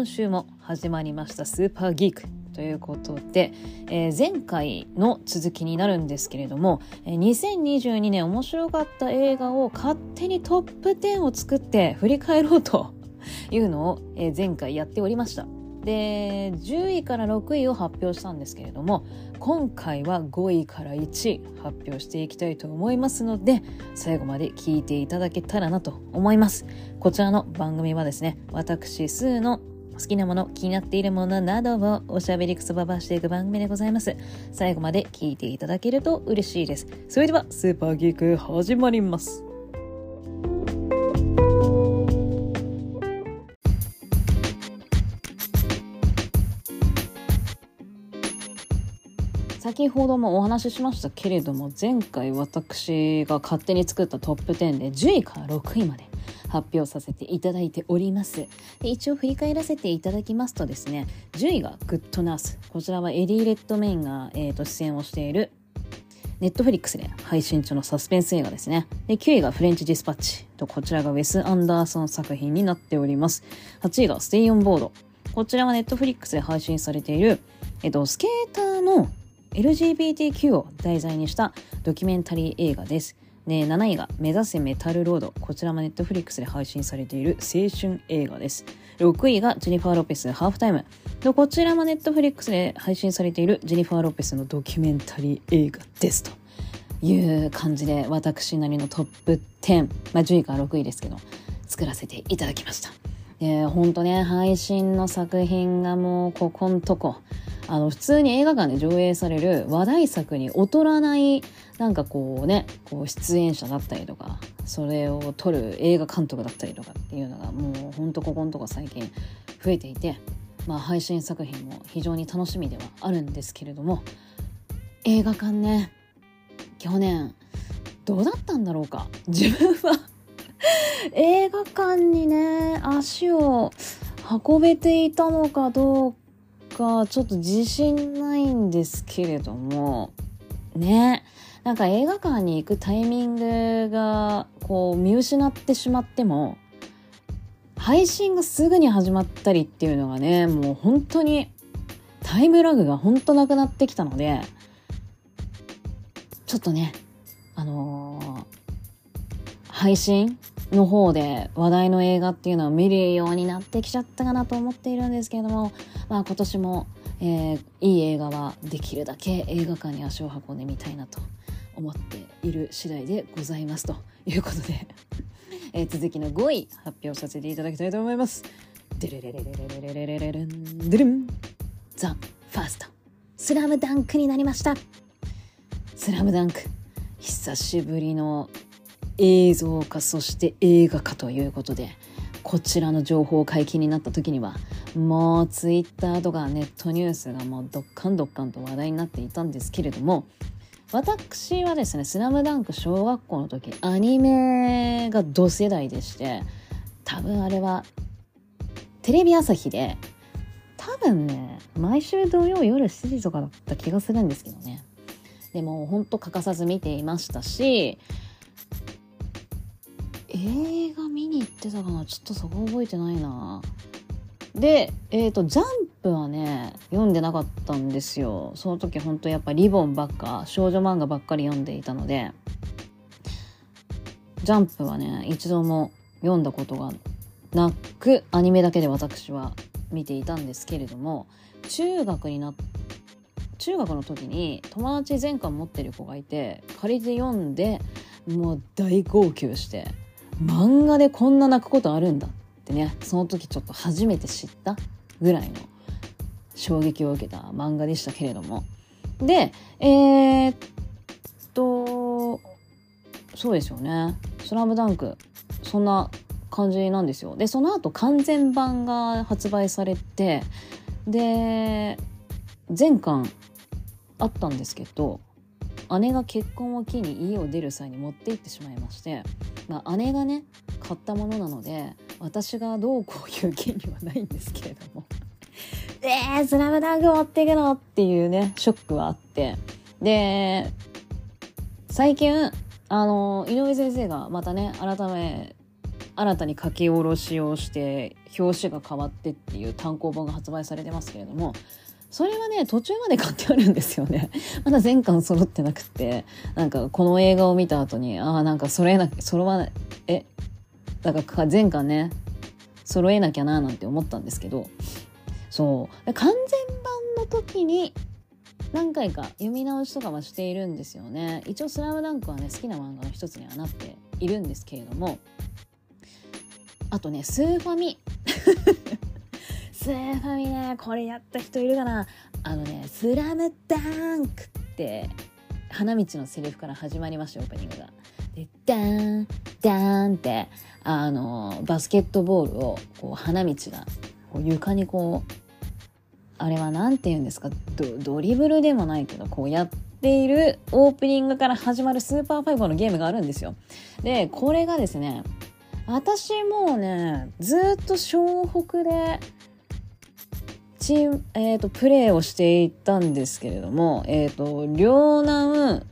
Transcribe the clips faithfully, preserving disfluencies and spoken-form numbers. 今週も始まりましたスーパーギークということで、えー、前回の続きになるんですけれども、にせんにじゅうにねん面白かった映画を勝手にトップじゅうを作って振り返ろうというのを前回やっておりました。で、じゅういからろくいを発表したんですけれども、今回はごいからいちい発表していきたいと思いますので、最後まで聞いていただけたらなと思います。こちらの番組はですね、私スーの好きなもの、気になっているものなどをおしゃべりくそばばしていく番組でございます。最後まで聞いていただけると嬉しいです。それではスーパーギーク始まります。先ほどもお話ししましたけれども、前回私が勝手に作ったトップじゅうでじゅういからろくいまで発表させていただいております。で、一応振り返らせていただきますとですね、じゅういがグッドナース、こちらはエディ・レッドメインが、えー、と出演をしているネットフリックスで配信中のサスペンス映画ですね。で、きゅういがフレンチディスパッチと、こちらがウェス・アンダーソン作品になっております。はちいがステイ・オン・ボード、こちらはネットフリックスで配信されている、えー、とスケーターのエルジービーティーキュー を題材にしたドキュメンタリー映画です。で、なないが目指せメタルロード、こちらもネットフリックスで配信されている青春映画です。ろくいがジェニファー・ロペスハーフタイム、でこちらもネットフリックスで配信されているジェニファー・ロペスのドキュメンタリー映画ですという感じで、私なりのトップじゅう、まあ、じゅういからろくいですけど作らせていただきました。ほんとね、配信の作品がもうここんとこあの普通に映画館で上映される話題作に劣らないなんかこうね、こう出演者だったりとか、それを撮る映画監督だったりとかっていうのがもうほんとここんとこ最近増えていて、まあ配信作品も非常に楽しみではあるんですけれども、映画館ね、去年どうだったんだろうか。自分は映画館にね足を運べていたのかどうかかちょっと自信ないんですけれどもね、なんか映画館に行くタイミングがこう見失ってしまっても、配信がすぐに始まったりっていうのがね、もう本当にタイムラグが本当なくなってきたので、ちょっとねあのー、配信の方で話題の映画っていうのは見るようになってきちゃったかなと思っているんですけれども、まあ今年も、えー、いい映画はできるだけ映画館に足を運んでみたいなと思っている次第でございますということで、えー、続きのごい発表させていただきたいと思います。デレレレレレレレレレレンデレンザ・ファーストスラムダンクになりました。スラムダンク、久しぶりの映像化、そして映画化ということで、こちらの情報解禁になった時にはもうツイッターとかネットニュースがもうどっかんどっかんと話題になっていたんですけれども、私はですねスラムダンク小学校の時アニメが同世代でして、多分あれはテレビ朝日で多分ね毎週土曜夜しちじとかだった気がするんですけどね。でもほんと欠かさず見ていましたし、映画見に行ってたかな、ちょっとそこ覚えてないな。で、えーと、ジャンプはね読んでなかったんですよ。その時ほんとやっぱリボンばっか、少女漫画ばっかり読んでいたので、ジャンプはね一度も読んだことがなく、アニメだけで私は見ていたんですけれども、中学にな中学の時に友達全巻持ってる子がいて、借りて読んでもう大号泣して、漫画でこんな泣くことあるんだってね、その時ちょっと初めて知ったぐらいの衝撃を受けた漫画でしたけれども。で、えー、っとそうですよね、スラムダンクそんな感じなんですよ。でその後完全版が発売されて、で全巻あったんですけど、姉が結婚を機に家を出る際に持って行ってしまいまして、まあ、姉がね買ったものなので私がどうこういう権利はないんですけれどもえースラムダンク持っていくのっていうねショックはあって、で最近あの井上先生がまたね改め新たに書き下ろしをして表紙が変わってっていう単行本が発売されてますけれども、それはね途中まで買ってあるんですよね。まだ全巻揃ってなくて、なんかこの映画を見た後にああなんか揃えな揃わないえだから全巻ね揃えなきゃななんて思ったんですけど、そう完全版の時に何回か読み直しとかはしているんですよね。一応スラムダンクはね好きな漫画の一つにはなっているんですけれども、あとねスーファミスーファミね、これやった人いるかな。あのねスラムダンクって花道のセリフから始まりましたオープニングが。でダーンダーンってあのバスケットボールをこう花道がこう床にこうあれはなんて言うんですか ド, ドリブルでもないけどこうやっているオープニングから始まるスーパーファイブのゲームがあるんですよ。でこれがですね、私もうねずっと湘北でチーム、えー、とプレーをしていたんですけれども、えー、と両南、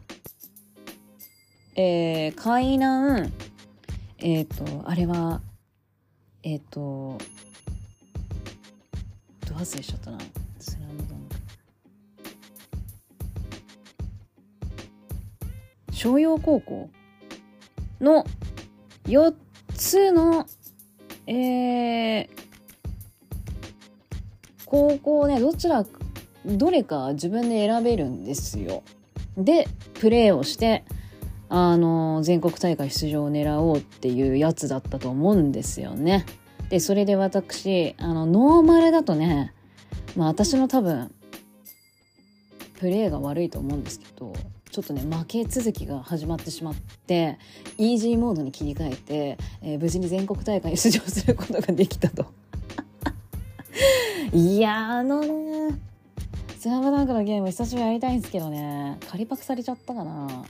えー、海南、えー、とあれはえっ、ー、と発生しちゃったな。スラムダンク。湘陽高校のよっつの、えー、高校ね、どちら、どれか自分で選べるんですよ。で、プレーをして、あの、全国大会出場を狙おうっていうやつだったと思うんですよね。でそれで私あのノーマルだとね、まあ、私の多分プレーが悪いと思うんですけど、ちょっとね負け続きが始まってしまってイージーモードに切り替えて、えー、無事に全国大会に出場することができたといやあのねスラムダンクのゲーム久しぶりやりたいんですけどね、仮パクされちゃったかな。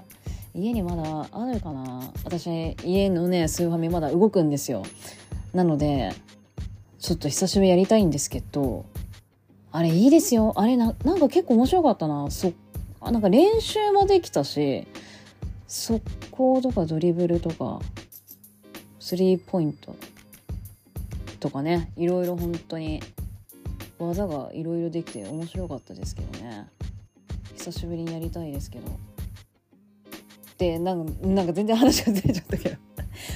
家にまだあるかな。私家のねスーファミまだ動くんですよ。なのでちょっと久しぶりやりたいんですけど、あれいいですよ。あれ な, なんか結構面白かったな。そなんか練習もできたし、速攻とかドリブルとかスリーポイントとかね、いろいろ本当に技がいろいろできて面白かったですけどね。久しぶりにやりたいですけど。でなんか、なんか全然話がずれちゃったけど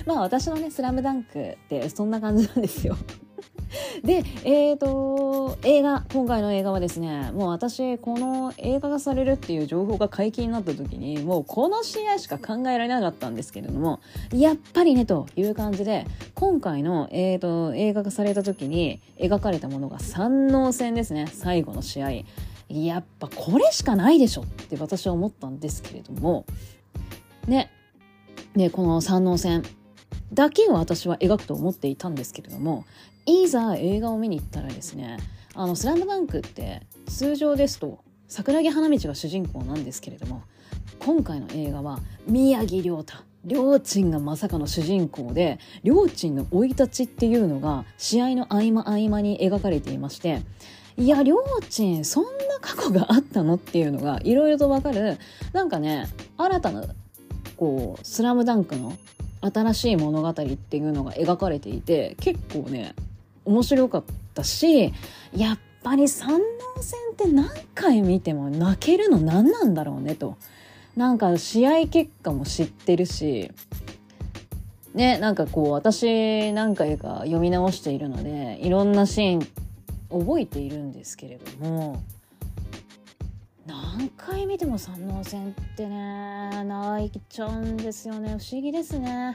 まあ私のねスラムダンクってそんな感じなんですよでえーと映画、今回の映画はですね、もう私この映画がされるっていう情報が解禁になった時にもうこの試合しか考えられなかったんですけれども、やっぱりねという感じで今回の、えーと映画がされた時に描かれたものが山王戦ですね。最後の試合、やっぱこれしかないでしょって私は思ったんですけれどもね。でこの山王戦だけを私は描くと思っていたんですけれども、いざ映画を見に行ったらですね、あのスラムダンクって通常ですと桜木花道が主人公なんですけれども、今回の映画は宮城亮太、亮ちんがまさかの主人公で、亮ちんの生い立ちっていうのが試合の合間合間に描かれていまして、いや亮ちんそんな過去があったのっていうのがいろいろとわかる、なんかね新たなこうスラムダンクの新しい物語っていうのが描かれていて、結構ね面白かったし、やっぱり山王戦って何回見ても泣けるの何なんだろうねと、なんか試合結果も知ってるしね、なんかこう私何回か読み直しているのでいろんなシーン覚えているんですけれども、何回見ても山王戦ってね泣いちゃうんですよね。不思議ですね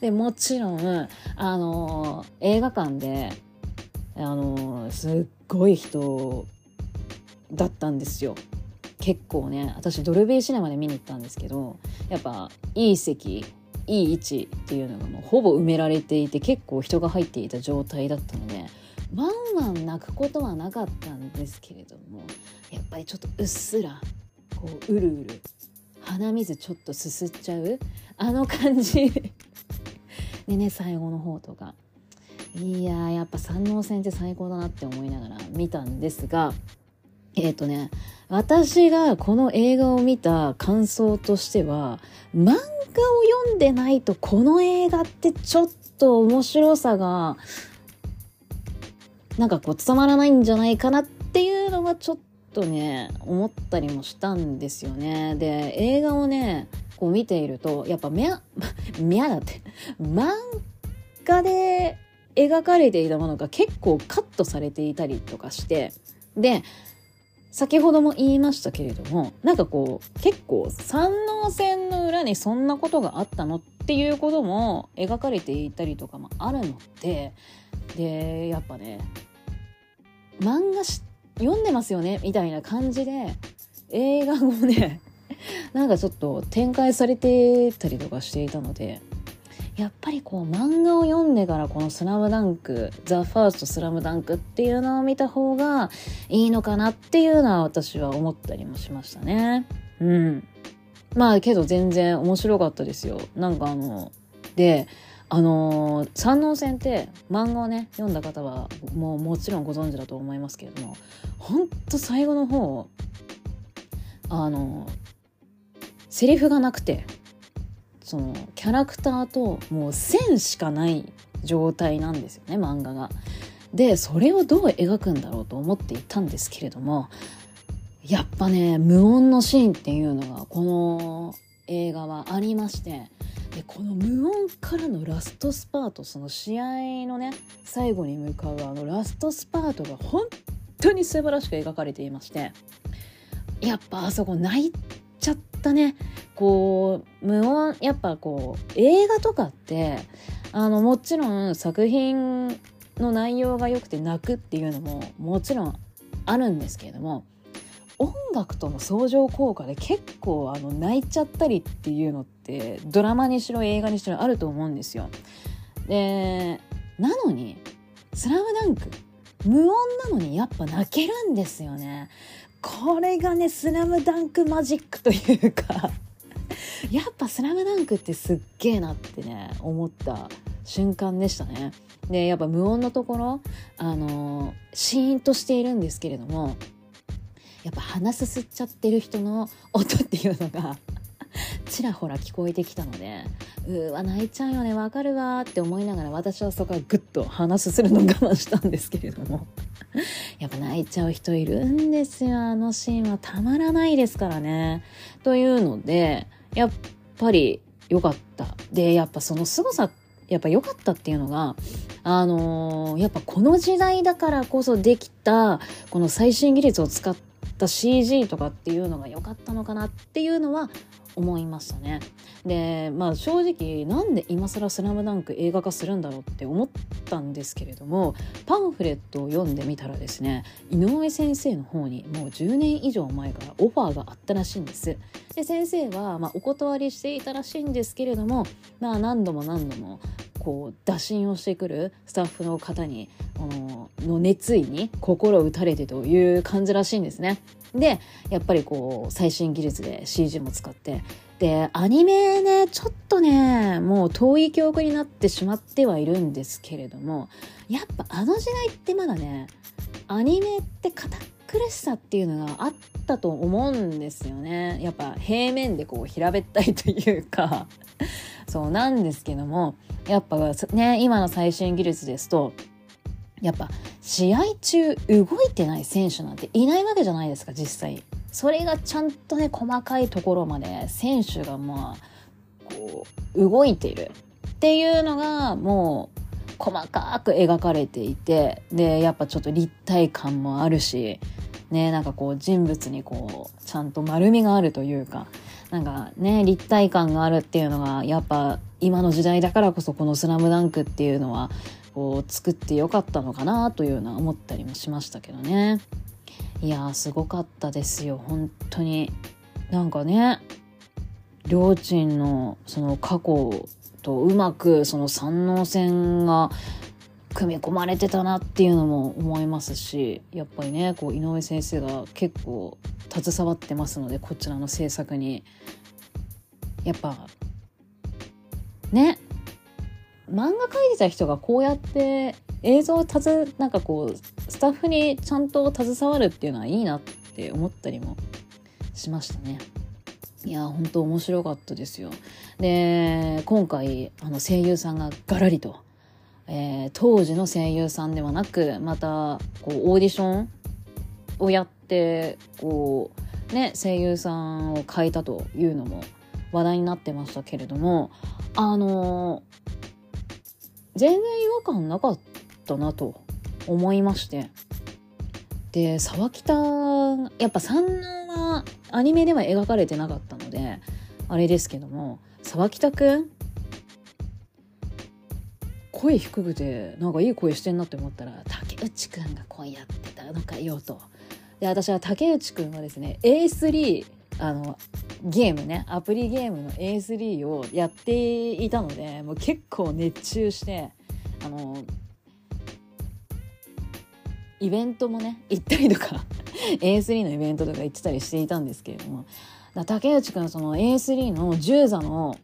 でもちろんあの映画館であのすっごい人だったんですよ。結構ね私ドルビーシネマで見に行ったんですけど、やっぱいい席いい位置っていうのがもうほぼ埋められていて、結構人が入っていた状態だったのでワンワン泣くことはなかったんですけれども、やっぱりちょっとうっすらこううるうる鼻水ちょっとすすっちゃうあの感じでね、最後の方とかいややっぱ山王戦って最高だなって思いながら見たんですが、えっとね、私がこの映画を見た感想としては、漫画を読んでないとこの映画ってちょっと面白さがなんかこう伝わらないんじゃないかなっていうのがちょっとね思ったりもしたんですよね。で、映画をねこう見ているとやっぱみゃみゃだって漫画で描かれていたものが結構カットされていたりとかして、で先ほども言いましたけれども、なんかこう結構三能線の裏にそんなことがあったのっていうことも描かれていたりとかもあるので、でやっぱね漫画し読んでますよねみたいな感じで映画もねなんかちょっと展開されてたりとかしていたので、やっぱりこう漫画を読んでからこのスラムダンク、ザ・ファーストスラムダンクっていうのを見た方がいいのかなっていうのは私は思ったりもしましたね。うん。まあけど全然面白かったですよ。なんかあの、で、あのー、三能線って漫画をね、読んだ方はもうもちろんご存知だと思いますけれども、ほんと最後の方、あのー、セリフがなくて、そのキャラクターともう線しかない状態なんですよね、漫画が。でそれをどう描くんだろうと思っていたんですけれども、やっぱね無音のシーンっていうのがこの映画はありまして、でこの無音からのラストスパート、その試合のね最後に向かうあのラストスパートが本当に素晴らしく描かれていまして、やっぱあそこ泣いちゃったね。こう無音、やっぱこう映画とかってあのもちろん作品の内容が良くて泣くっていうのももちろんあるんですけれども、音楽との相乗効果で結構あの泣いちゃったりっていうのってドラマにしろ映画にしろあると思うんですよ。でなのにスラムダンク無音なのにやっぱ泣けるんですよね。これがねスラムダンクマジックというかやっぱスラムダンクってすっげえなってね思った瞬間でしたね。でやっぱ無音のところあのー、シーンとしているんですけれども、やっぱ鼻すすっちゃってる人の音っていうのがちらほら聞こえてきたので、うわ泣いちゃうよね、わかるわって思いながら私はそこはぐっと鼻すするのを我慢したんですけれどもやっぱ泣いちゃう人いるんですよ、あのシーンはたまらないですからね。というのでやっぱり良かった。でやっぱその凄さやっぱ良かったっていうのが、あのー、やっぱこの時代だからこそできたこの最新技術を使った シージー とかっていうのが良かったのかなっていうのは思いましたね。でまあ正直なんで今更スラムダンク映画化するんだろうって思ったんですけれども、パンフレットを読んでみたらですね、井上先生の方にもうじゅうねん以上前からオファーがあったらしいんです。で先生はまあお断りしていたらしいんですけれども、まあ何度も何度もこう打診をしてくるスタッフの方にあのの熱意に心を打たれてという感じらしいんですね。でやっぱりこう最新技術で シージー も使って、でアニメねちょっとねもう遠い記憶になってしまってはいるんですけれども、やっぱあの時代ってまだねアニメって堅苦しさっていうのがあったと思うんですよね。やっぱ平面でこう平べったいというかそうなんですけども、やっぱね今の最新技術ですとやっぱ試合中動いてない選手なんていないわけじゃないですか、実際。それがちゃんとね細かいところまで選手がまあこう動いているっていうのがもう細かく描かれていて、でやっぱちょっと立体感もあるしね、なんかこう人物にこうちゃんと丸みがあるというか、なんかね立体感があるっていうのがやっぱ今の時代だからこそこのスラムダンクっていうのはこう作ってよかったのかなというのは思ったりもしましたけどね。いやーすごかったですよ本当に。なんかね両チームのその過去とうまくその三能線が組み込まれてたなっていうのも思いますし、やっぱりねこう井上先生が結構携わってますのでこちらの制作に、やっぱね漫画描いてた人がこうやって映像をたずなんかこうスタッフにちゃんと携わるっていうのはいいなっって思ったりもしましたね。いや本当面白かったですよ。で今回あの声優さんがガラリと、えー、当時の声優さんではなくまたこうオーディションをやってこう、ね、声優さんを変えたというのも話題になってましたけれども、あのー、全然違和感なかったなと思いまして、で沢北やっぱ三能がアニメでは描かれてなかったのであれですけども、沢北くん声低くてなんかいい声してんなって思ったら竹内くんが声やってたのかよと。で私は竹内くんはですね エースリー あのゲームね、アプリゲームの エースリー をやっていたのでもう結構熱中してあのイベントもね行ったりとかエースリー のイベントとか行ってたりしていたんですけれども、だ竹内くんはその エースリー のじゅう座の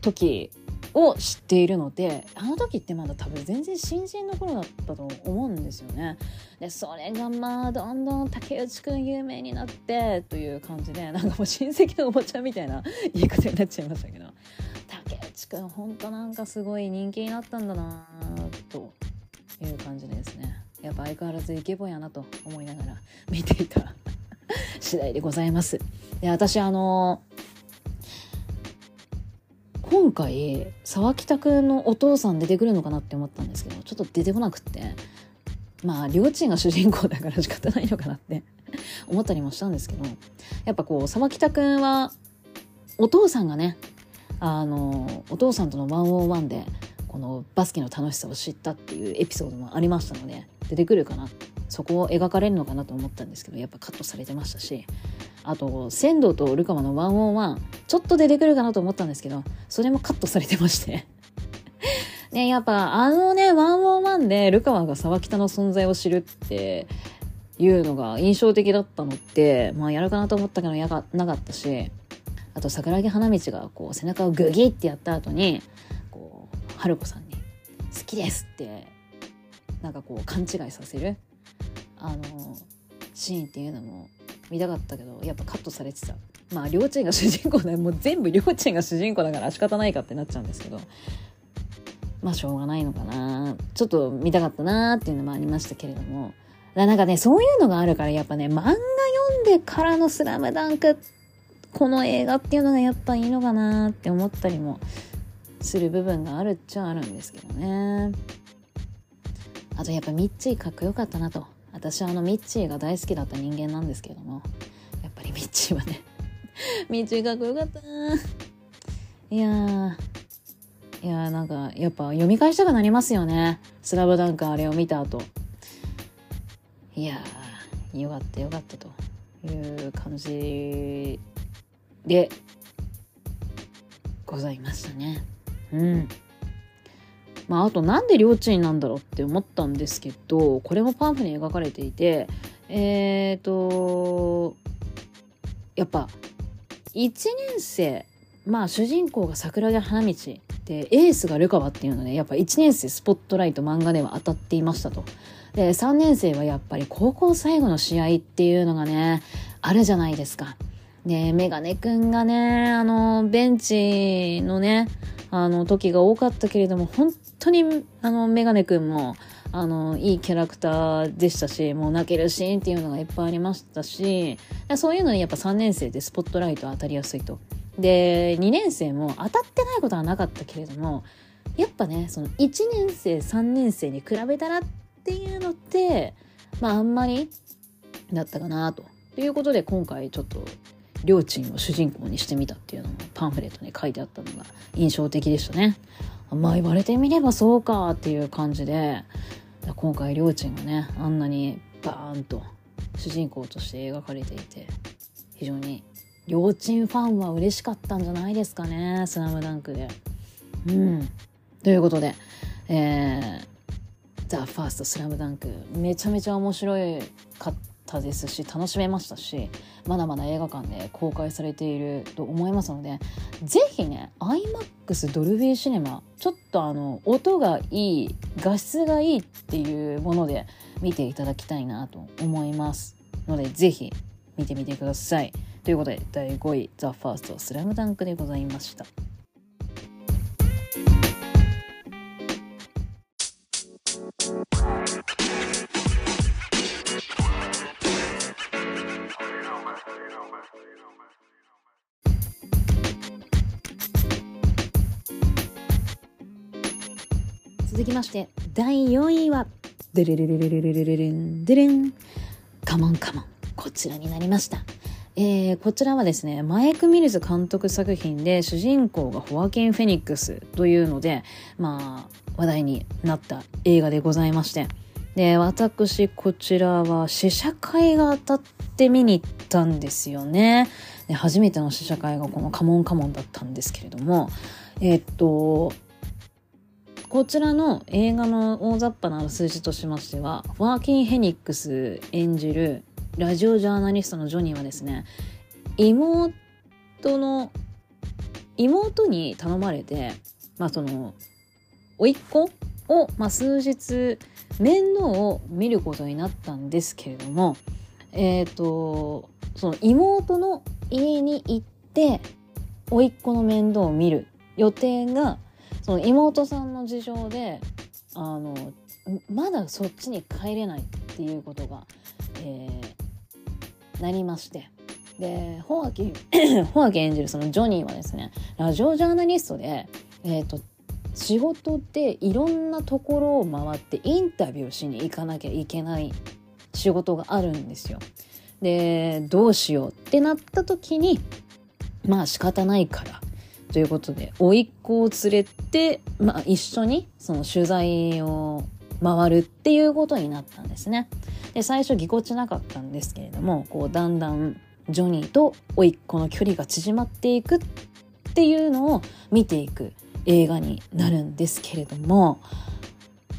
時を知っているので、あの時ってまだ多分全然新人の頃だったと思うんですよね。でそれがまあどんどん竹内くん有名になってという感じで、なんかもう親戚のおばちゃんみたいな言い方になっちゃいましたけど、竹内くんほんとなんかすごい人気になったんだなという感じですね。やっぱ相変わらずイケボやなと思いながら見ていた次第でございます。で私あの今回沢北くんのお父さん出てくるのかなって思ったんですけど、ちょっと出てこなくって、まあ両親が主人公だから仕方ないのかなって思ったりもしたんですけど、やっぱこう沢北くんはお父さんがねあのお父さんとのワンオンワンでこのバスケの楽しさを知ったっていうエピソードもありましたので出てくるかな、そこを描かれるのかなと思ったんですけど、やっぱカットされてましたし、あと仙道とルカマのワンオンワンちょっと出てくるかなと思ったんですけどそれもカットされてましてね、やっぱあのねワンオンワンでルカマが沢北の存在を知るっていうのが印象的だったのって、まあ、やるかなと思ったけどやがなかったし、あと桜木花道がこう背中をグギってやった後に春子さんに好きですってなんかこう勘違いさせるあのシーンっていうのも見たかったけどやっぱカットされてた。まありょーちんが主人公だ、もう全部りょーちんが主人公だから仕方ないかってなっちゃうんですけど、まあしょうがないのかな、ちょっと見たかったなっていうのもありましたけれども、なんかねそういうのがあるからやっぱね漫画読んでからのスラムダンクこの映画っていうのがやっぱいいのかなって思ったりもする部分があるっちゃあるんですけどね。あとやっぱミッチーかっこよかったなと。私はあのミッチーが大好きだった人間なんですけども、やっぱりミッチーはねミッチーかっこよかったな。いやーいやーなんかやっぱ読み返したくなりますよね、スラムダンクあれを見た後。いやーよかったよかったという感じでございましたね。うん、まああとなんでりょーちんなんだろうって思ったんですけど、これもパンフに描かれていて、えーとやっぱいちねん生、まあ主人公が桜木花道でエースがルカワっていうので、ね、やっぱいちねん生スポットライト漫画では当たっていましたと。でさんねん生はやっぱり高校最後の試合っていうのがねあるじゃないですか。でメガネくんがねあのベンチのねあの時が多かったけれども、本当にあのメガネくんもあのいいキャラクターでしたし、もう泣けるシーンっていうのがいっぱいありましたし、そういうのにやっぱさんねん生でスポットライト当たりやすいと。でにねん生も当たってないことはなかったけれども、やっぱねそのいちねん生さんねん生に比べたらっていうのってまああんまりだったかなと。ということで今回ちょっとりょーちんを主人公にしてみたっていうのもパンフレットに書いてあったのが印象的でしたね。まあ言われてみればそうかっていう感じで、今回りょーちんがねあんなにバーンと主人公として描かれていて、非常にりょーちんファンは嬉しかったんじゃないですかね、スラムダンクで。うんということで、えー、ザ・ファーストスラムダンクめちゃめちゃ面白かったですし楽しめましたし、まだまだ映画館で公開されていると思いますので、ぜひね アイマックス ドルビーシネマ、ちょっとあの音がいい画質がいいっていうもので見ていただきたいなと思います。のでぜひ見てみてください。ということでだいごいザ・ファーストスラムダンクでございました。続きましてだいよんいはデレレレレレレレレレンデレンカモンカモン、こちらになりました。えー、こちらはですね、マイク・ミルズ監督作品で主人公がホアキン・フェニックスというので、まあ、話題になった映画でございまして、で私こちらは試写会が当たって見に行ったんですよね。で初めての試写会がこのカモンカモンだったんですけれども、えー、っとこちらの映画の大雑把な数字としましては、ホアキン・フェニックス演じるラジオジャーナリストのジョニーはですね、妹の妹に頼まれて、まあその甥っ子を、まあ、数日面倒を見ることになったんですけれども、えっとその妹の家に行って甥っ子の面倒を見る予定が、その妹さんの事情であのまだそっちに帰れないっていうことが、えーなりまして、でホアキホアキ演じるそのジョニーはですね、ラジオジャーナリストで、えー、と仕事でいろんなところを回ってインタビューしに行かなきゃいけない仕事があるんですよ。でどうしようってなった時に、まあ仕方ないからということで甥っ子を連れて、まあ、一緒にその取材を回るっていうことになったんですね。で最初ぎこちなかったんですけれども、こうだんだんジョニーと甥っ子の距離が縮まっていくっていうのを見ていく映画になるんですけれども、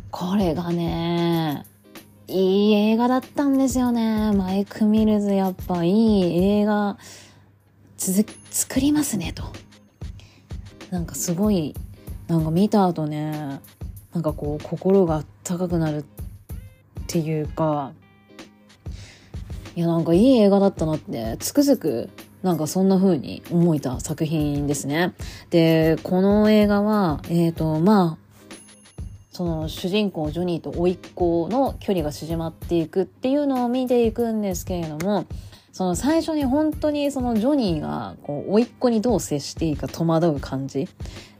これがねいい映画だったんですよね。マイク・ミルズやっぱいい映画つ作りますねと、なんかすごい、なんか見た後ね、なんかこう心が温かくなるっていうか、いやなんかいい映画だったなってつくづくなんかそんな風に思えた作品ですね。でこの映画はえーとまあその主人公ジョニーと甥っ子の距離が縮まっていくっていうのを見ていくんですけれども、その最初に本当にそのジョニーがこう甥っ子にどう接していいか戸惑う感じ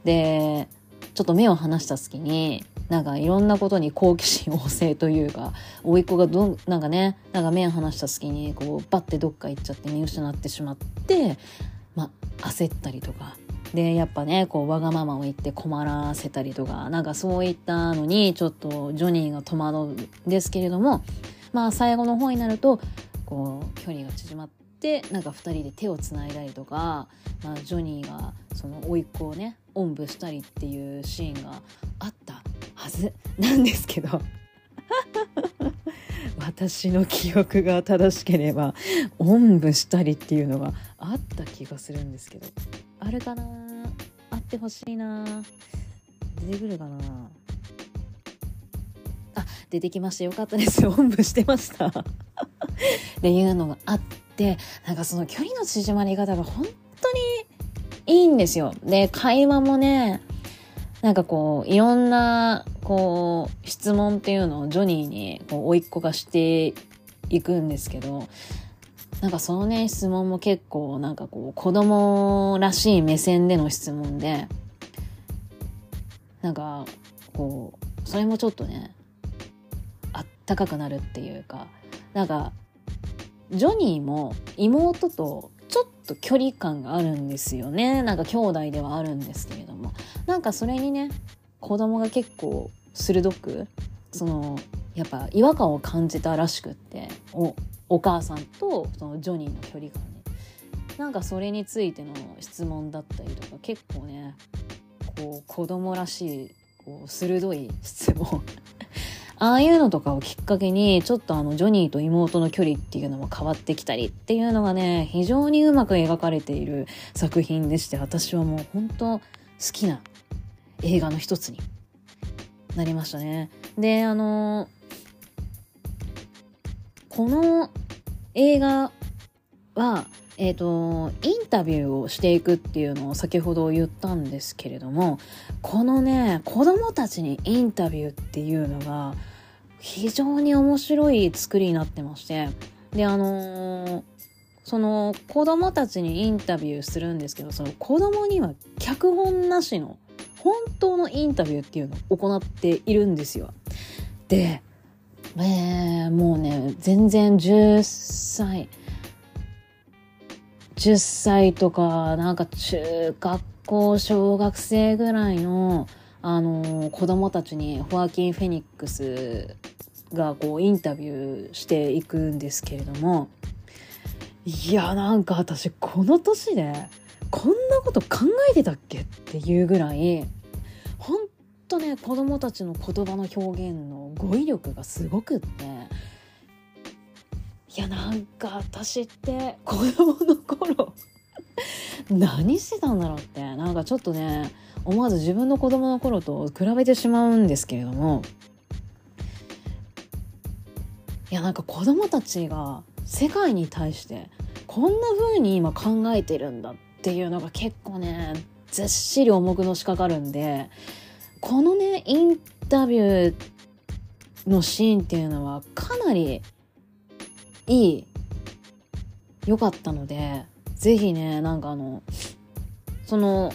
で、ちょっと目を離した隙になんかいろんなことに好奇心旺盛というか、甥っ子がどんなんかねなんか目を離した隙にこうバッてどっか行っちゃって見失ってしまって、まあ、焦ったりとかで、やっぱねこうわがままを言って困らせたりとか、なんかそういったのにちょっとジョニーが戸惑うんですけれども、まあ最後の方になるとこう距離が縮まってなんかふたりで手をつないだりとか、まあ、ジョニーがその甥っ子をねおんぶしたりっていうシーンがあったはずなんですけど私の記憶が正しければおんぶしたりっていうのがあった気がするんですけど、あるかな、あってほしいな、出てくるかな、あ出てきました、よかったです、おんぶしてましたっていうのがあって、なんかその距離の縮まり方が本当にいいんですよ。で会話もねなんかこういろんなこう質問っていうのをジョニーにこう甥っ子がしていくんですけど、なんかそのね質問も結構なんかこう子供らしい目線での質問で、なんかこうそれもちょっとねあったかくなるっていうか、なんかジョニーも妹とちょっと距離感があるんですよね。なんか兄弟ではあるんですけれども、なんかそれにね子供が結構鋭くそのやっぱ違和感を感じたらしくって、 お, お母さんとそのジョニーの距離感ね、なんかそれについての質問だったりとか結構ねこう子供らしいこう鋭い質問ああいうのとかをきっかけにちょっとあのジョニーと妹の距離っていうのも変わってきたりっていうのがね非常にうまく描かれている作品でして、私はもう本当好きな映画の一つになりましたね。であのこの映画は、えーと、インタビューをしていくっていうのを先ほど言ったんですけれども、このね、子供たちにインタビューっていうのが非常に面白い作りになってまして、であのー、その子供たちにインタビューするんですけど、その子供には脚本なしの本当のインタビューっていうのを行っているんですよ。で、えー、もうね、全然じゅっさいとか、なんか中学校小学生ぐらいの、あのー、子供たちにホアキン・フェニックスがこうインタビューしていくんですけれども、いや、なんか私この年でこんなこと考えてたっけっていうぐらい、ほんとね、子供たちの言葉の表現の語彙力がすごくって、いや、なんか私って子供の頃何してたんだろうって、なんかちょっとね、思わず自分の子供の頃と比べてしまうんですけれども、いや、なんか子供たちが世界に対してこんな風に今考えてるんだっていうのが結構ね、ずっしり重くのしかかるんで、このね、インタビューのシーンっていうのはかなりいい、良かったので、ぜひね、なんかあの、その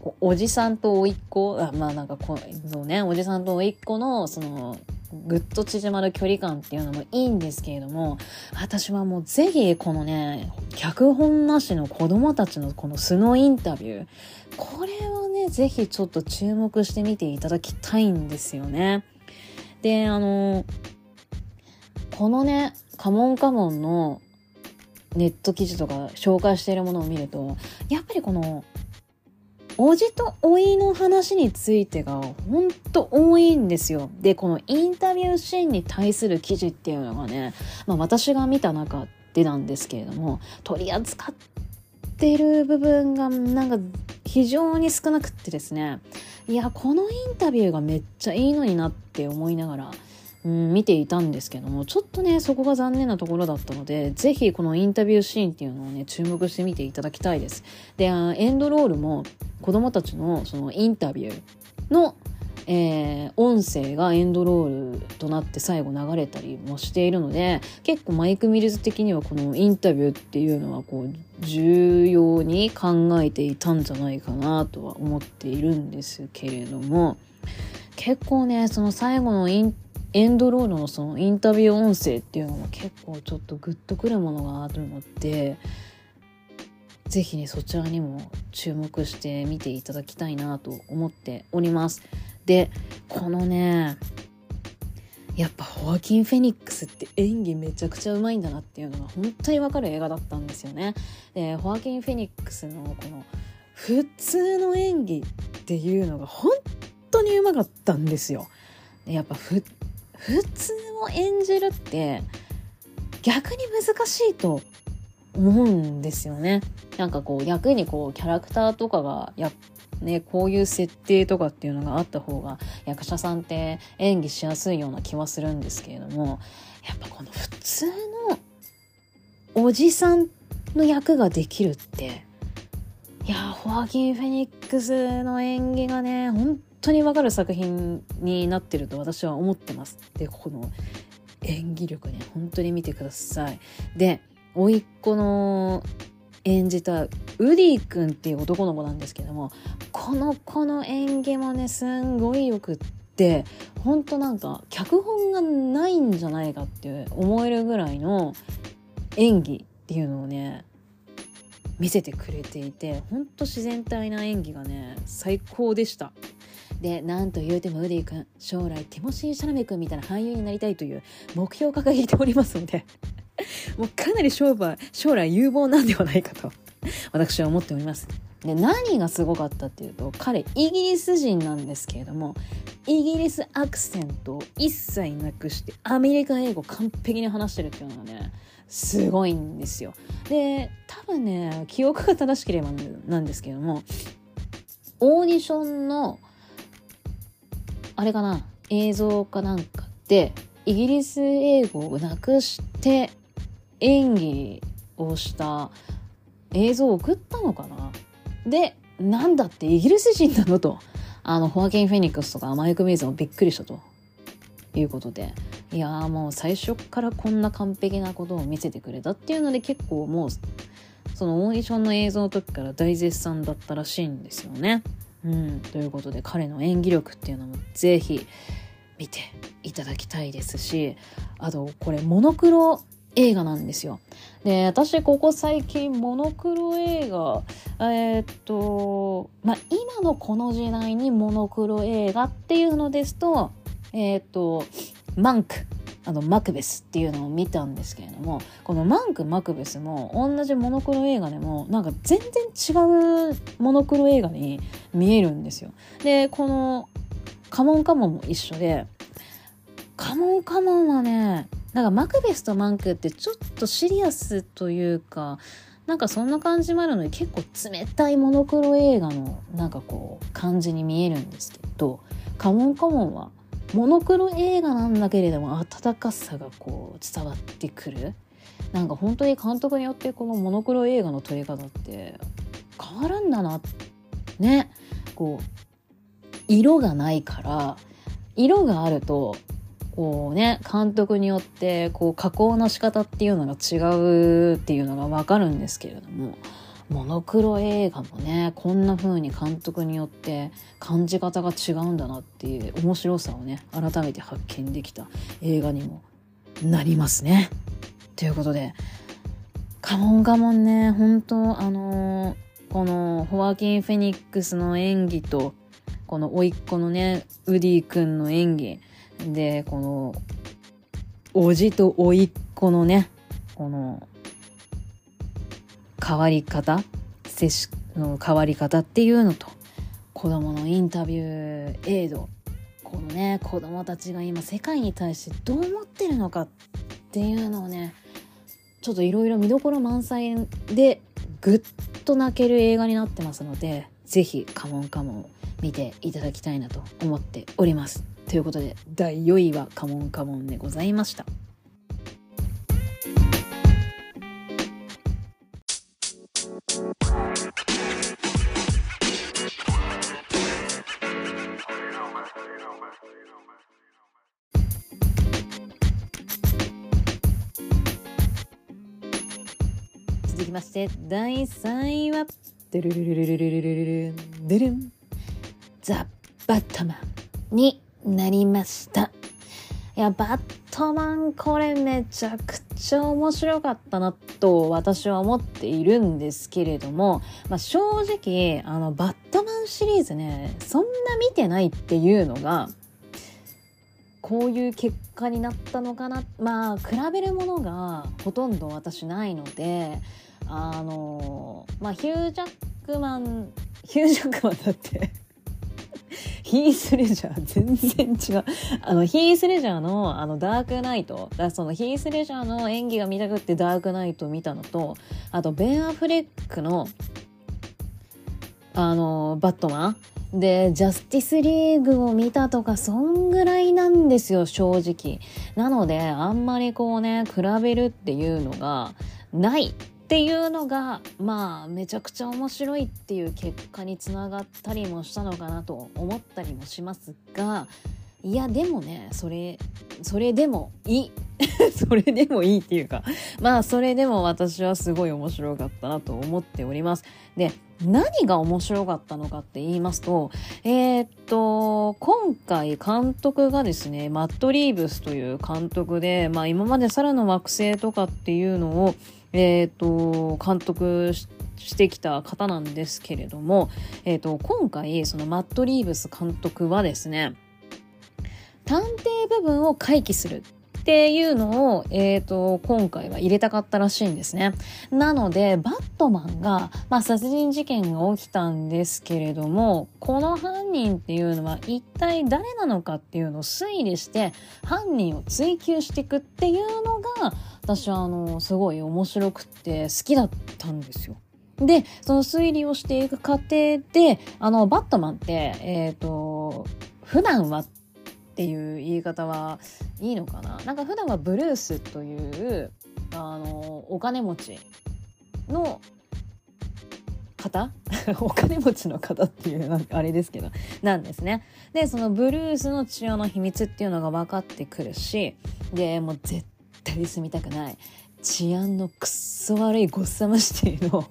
お, おじさんと甥っ子、あ、まあなんかこうね、おじさんと甥っ子のそのぐっと縮まる距離感っていうのもいいんですけれども、私はもうぜひこのね、脚本なしの子供たちのこの素のインタビュー、これをね、ぜひちょっと注目してみていただきたいんですよね。で、あのこのね、カモンカモンのネット記事とか紹介しているものを見ると、やっぱりこのおじとおいの話についてがほんと多いんですよ。で、このインタビューシーンに対する記事っていうのがね、まあ、私が見た中でなんですけれども、取り扱ってる部分がなんか非常に少なくってですね、いや、このインタビューがめっちゃいいのになって思いながら、うん、見ていたんですけども、ちょっとね、そこが残念なところだったので、ぜひこのインタビューシーンっていうのをね、注目してみていただきたいです。で、エンドロールも子供たちのそのインタビューの、えー、音声がエンドロールとなって最後流れたりもしているので、結構マイク・ミルズ的にはこのインタビューっていうのはこう重要に考えていたんじゃないかなとは思っているんですけれども、結構ね、その最後のインタビューエンドロールのそのインタビュー音声っていうのも結構ちょっとグッとくるものがあるので、ぜひね、そちらにも注目して見ていただきたいなと思っております。で、このね、やっぱホアキン・フェニックスって演技めちゃくちゃうまいんだなっていうのが本当にわかる映画だったんですよね。で、ホアキン・フェニックスのこの普通の演技っていうのが本当にうまかったんですよ。で、やっぱふ普通を演じるって逆に難しいと思うんですよね。なんかこう逆にこうキャラクターとかがや、ね、こういう設定とかっていうのがあった方が役者さんって演技しやすいような気はするんですけれども、やっぱこの普通のおじさんの役ができるって、いや、ホアキン・フェニックスの演技がね、本当本当に分かる作品になってると私は思ってます。で、この演技力ね、本当に見てください。で、甥っ子の演じたウディくんっていう男の子なんですけども、この子の演技もね、すんごいよくって、本当なんか脚本がないんじゃないかって思えるぐらいの演技っていうのをね、見せてくれていて、本当自然体な演技がね、最高でした。で、なんと言うてもウディ君、将来ティモシー・シャラメ君みたいな俳優になりたいという目標を掲げておりますのでもうかなり将来、将来有望なんではないかと私は思っております。で、何がすごかったっていうと、彼イギリス人なんですけれども、イギリスアクセントを一切なくしてアメリカ英語完璧に話してるっていうのがね、すごいんですよ。で、多分ね、記憶が正しければなんですけれども、オーディションのあれかな、映像かなんかで、イギリス英語をなくして演技をした映像を送ったのかな。で、なんだってイギリス人なのと、あのホアキン・フェニックスとかマイク・メイズもびっくりしたということで、いやーもう最初からこんな完璧なことを見せてくれたっていうので、結構もうそのオーディションの映像の時から大絶賛だったらしいんですよね。うん、ということで彼の演技力っていうのもぜひ見ていただきたいですし、あとこれモノクロ映画なんですよ。で、私ここ最近モノクロ映画、えー、っとまあ今のこの時代にモノクロ映画っていうのですと、えー、っとマンク、あのマクベスっていうのを見たんですけれども、このマンクマクベスも同じモノクロ映画でもなんか全然違うモノクロ映画に見えるんですよ。で、このカモンカモンも一緒で、カモンカモンはね、なんかマクベスとマンクってちょっとシリアスというか、なんかそんな感じもあるので、結構冷たいモノクロ映画のなんかこう感じに見えるんですけど、カモンカモンはモノクロ映画なんだけれども温かさがこう伝わってくる。なんか本当に監督によってこのモノクロ映画の撮り方って変わるんだなね。こう色がないから、色があるとこうね、監督によってこう加工の仕方っていうのが違うっていうのが分かるんですけれども、モノクロ映画もね、こんな風に監督によって感じ方が違うんだなっていう面白さをね、改めて発見できた映画にもなりますね。ということで、カモンカモンね、本当あのー、このホアキン・フェニックスの演技と、この甥っ子のね、ウディくんの演技で、このおじと甥っ子のね、この変わり方、接しの変わり方っていうのと、子供のインタビュー映像、このね、子供たちが今世界に対してどう思ってるのかっていうのをね、ちょっといろいろ見どころ満載でぐっと泣ける映画になってますので、ぜひカモンカモンを見ていただきたいなと思っております。ということで、だいよんいはカモンカモンでございました。続きましてだいさんいはデルルルルルルルルルルン、ザ・バットマンになりました。いや、バットマン、これめちゃくちゃ面白かったなと私は思っているんですけれども、まあ、正直あのバットマンシリーズね、そんな見てないっていうのがこういう結果になったのかな。まあ比べるものがほとんど私ないので、あのまあヒュージャックマンヒュージャックマンだってヒースレジャー全然違うあのヒースレジャー の, あのダークナイトだ、そのヒースレジャーの演技が見たくってダークナイトを見たのと、あとベン・アフレックのあのバットマンでジャスティスリーグを見たとか、そんぐらいなんですよ正直。なのであんまりこうね、比べるっていうのがないっていうのが、まあめちゃくちゃ面白いっていう結果につながったりもしたのかなと思ったりもしますが、いやでもね、それそれでもいいそれでもいいっていうか、まあそれでも私はすごい面白かったなと思っております。で、何が面白かったのかって言いますと、えー、っと今回監督がですね、マット・リーブスという監督で、まあ今までサラの惑星とかっていうのをえー、と監督 し, してきた方なんですけれども、えー、と今回そのマット・リーブス監督はですね、探偵部分を回帰するっていうのを、えー、と今回は入れたかったらしいんですね。なのでバットマンが、まあ、殺人事件が起きたんですけれども、この犯人っていうのは一体誰なのかっていうのを推理して犯人を追求していくっていうのが、私はあのすごい面白くて好きだったんですよ。で、その推理をしていく過程で、あのバットマンって、えー、と普段はっていう言い方はいいのかな。なんか普段はブルースというあのお金持ちの方お金持ちの方っていうなんかあれですけどなんですね。でそのブルースの治療の秘密っていうのが分かってくるし、でもう絶対住みたくない治安のくっそ悪いゴッサムシティの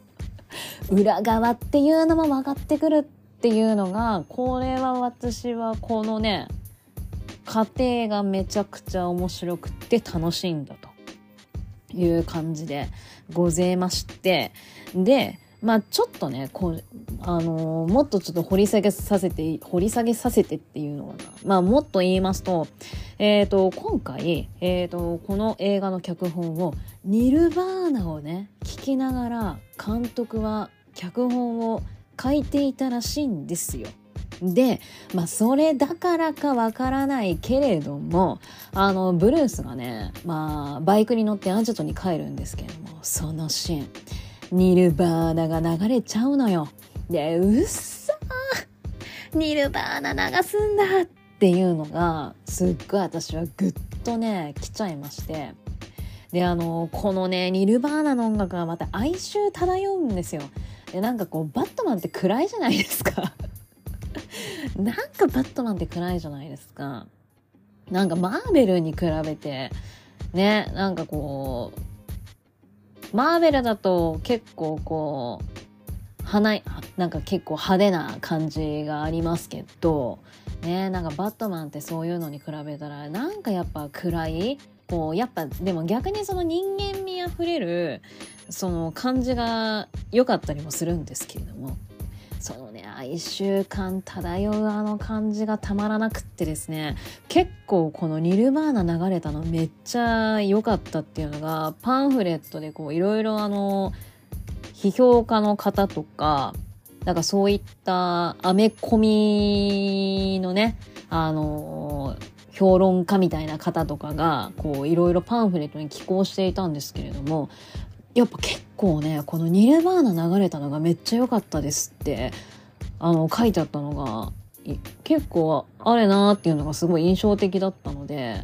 裏側っていうのも分かってくるっていうのが、これは私はこのね過程がめちゃくちゃ面白くて楽しいんだという感じでございまして、でまあちょっとねこう、あのー、もっとちょっと掘り下げさせて掘り下げさせてっていうのかな、まあもっと言いますと、えーと今回、えーとこの映画の脚本をニルヴァーナをね聞きながら監督は脚本を書いていたらしいんですよ。で、まあそれだからかわからないけれども、あのブルースがね、まあバイクに乗ってアジトに帰るんですけれども、そのシーン。ニルバーナが流れちゃうのよ。で、うっさーニルバーナ流すんだっていうのがすっごい私はグッとね来ちゃいまして、であのこのねニルバーナの音楽がまた哀愁漂うんですよ。でなんかこうバットマンって暗いじゃないですかなんかバットマンって暗いじゃないですか。なんかマーベルに比べてね、なんかこうマーベルだと結構こう花いなんか結構派手な感じがありますけどね、なんかバットマンってそういうのに比べたらなんかやっぱ暗いこうやっぱでも逆にその人間味あふれるその感じが良かったりもするんですけれども、そのね哀愁感漂うあの感じがたまらなくってですね、結構このニルバーナ流れたのめっちゃ良かったっていうのがパンフレットでこういろいろあの批評家の方とかなんかそういったアメコミのねあの評論家みたいな方とかがこういろいろパンフレットに寄稿していたんですけれども、やっぱ結構ねこのニルバーナ流れたのがめっちゃ良かったですってあの書いてあったのが結構あれなーっていうのがすごい印象的だったので、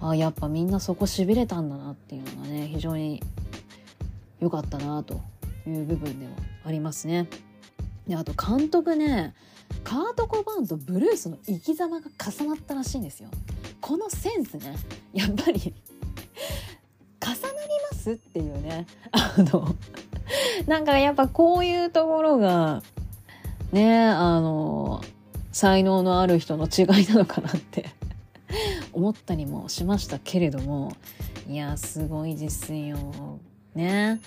あやっぱみんなそこしびれたんだなっていうのがね非常に良かったなという部分ではありますね。であと監督ねカート・コバーンとブルースの生き様が重なったらしいんですよ。このセンスねやっぱり重なりますっていうねあのなんかやっぱこういうところがねあの才能のある人の違いなのかなって思ったりもしましたけれども、いやすごいですよね。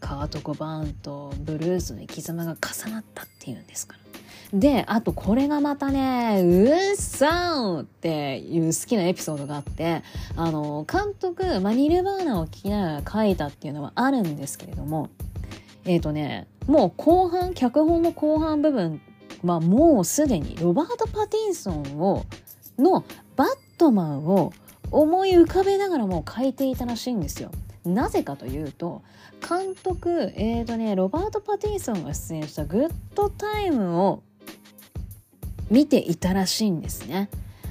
カート・コバーンとブルースの生き様が重なったっていうんですから。であとこれがまたねうっさーっていう好きなエピソードがあって、あの監督、まあ、ニルバーナを聞きながら書いたっていうのはあるんですけれども、えーとねもう後半脚本の後半部分はもうすでにロバート・パティンソンをのバットマンを思い浮かべながらもう書いていたらしいんですよ。なぜかというと監督、えーとねロバート・パティンソンが出演したグッドタイムを見ていたらしいんですね。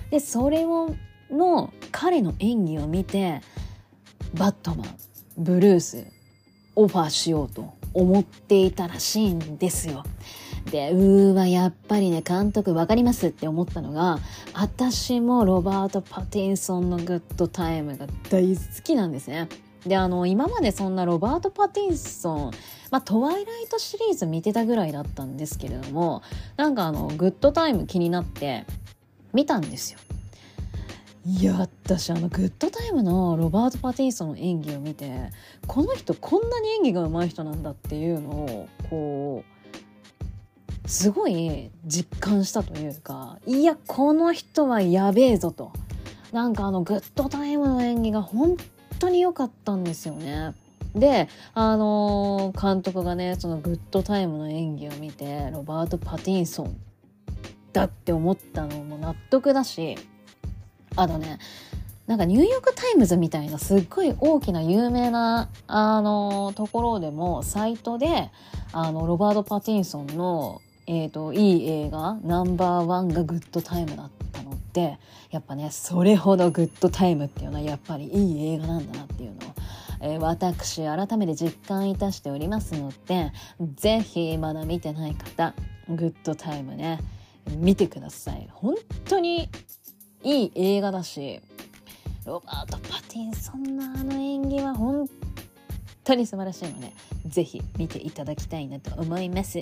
でそれをの彼の演技を見てバットマンブルースオファーしようと思っていたらしいんですよ。でうーわやっぱりね監督わかりますって思ったのが、私もロバート・パティンソンのグッドタイムが大好きなんですね。であの今までそんなロバート・パティンソン、まあ、トワイライトシリーズ見てたぐらいだったんですけれども、なんかあのグッドタイム気になって見たんですよ。いや私あのグッドタイムのロバート・パティンソンの演技を見て、この人こんなに演技が上手い人なんだっていうのをこうすごい実感したというか、いやこの人はやべえぞと、なんかあのグッドタイムの演技が本当に本当に良かったんですよね。で、あのー、監督がねそのグッドタイムの演技を見てロバート・パティンソンだって思ったのも納得だし、あとねなんかニューヨークタイムズみたいなすっごい大きな有名な、あのー、ところでもサイトであのロバート・パティンソンの、えーと、いい映画ナンバーワンがグッドタイムだったの、やっぱねそれほどグッドタイムっていうのはやっぱりいい映画なんだなっていうのを、えー、私改めて実感いたしておりますので、ぜひまだ見てない方グッドタイムね見てください。本当にいい映画だし、ロバート・パティンソンのあの演技は本当に素晴らしいので、ぜひ見ていただきたいなと思います。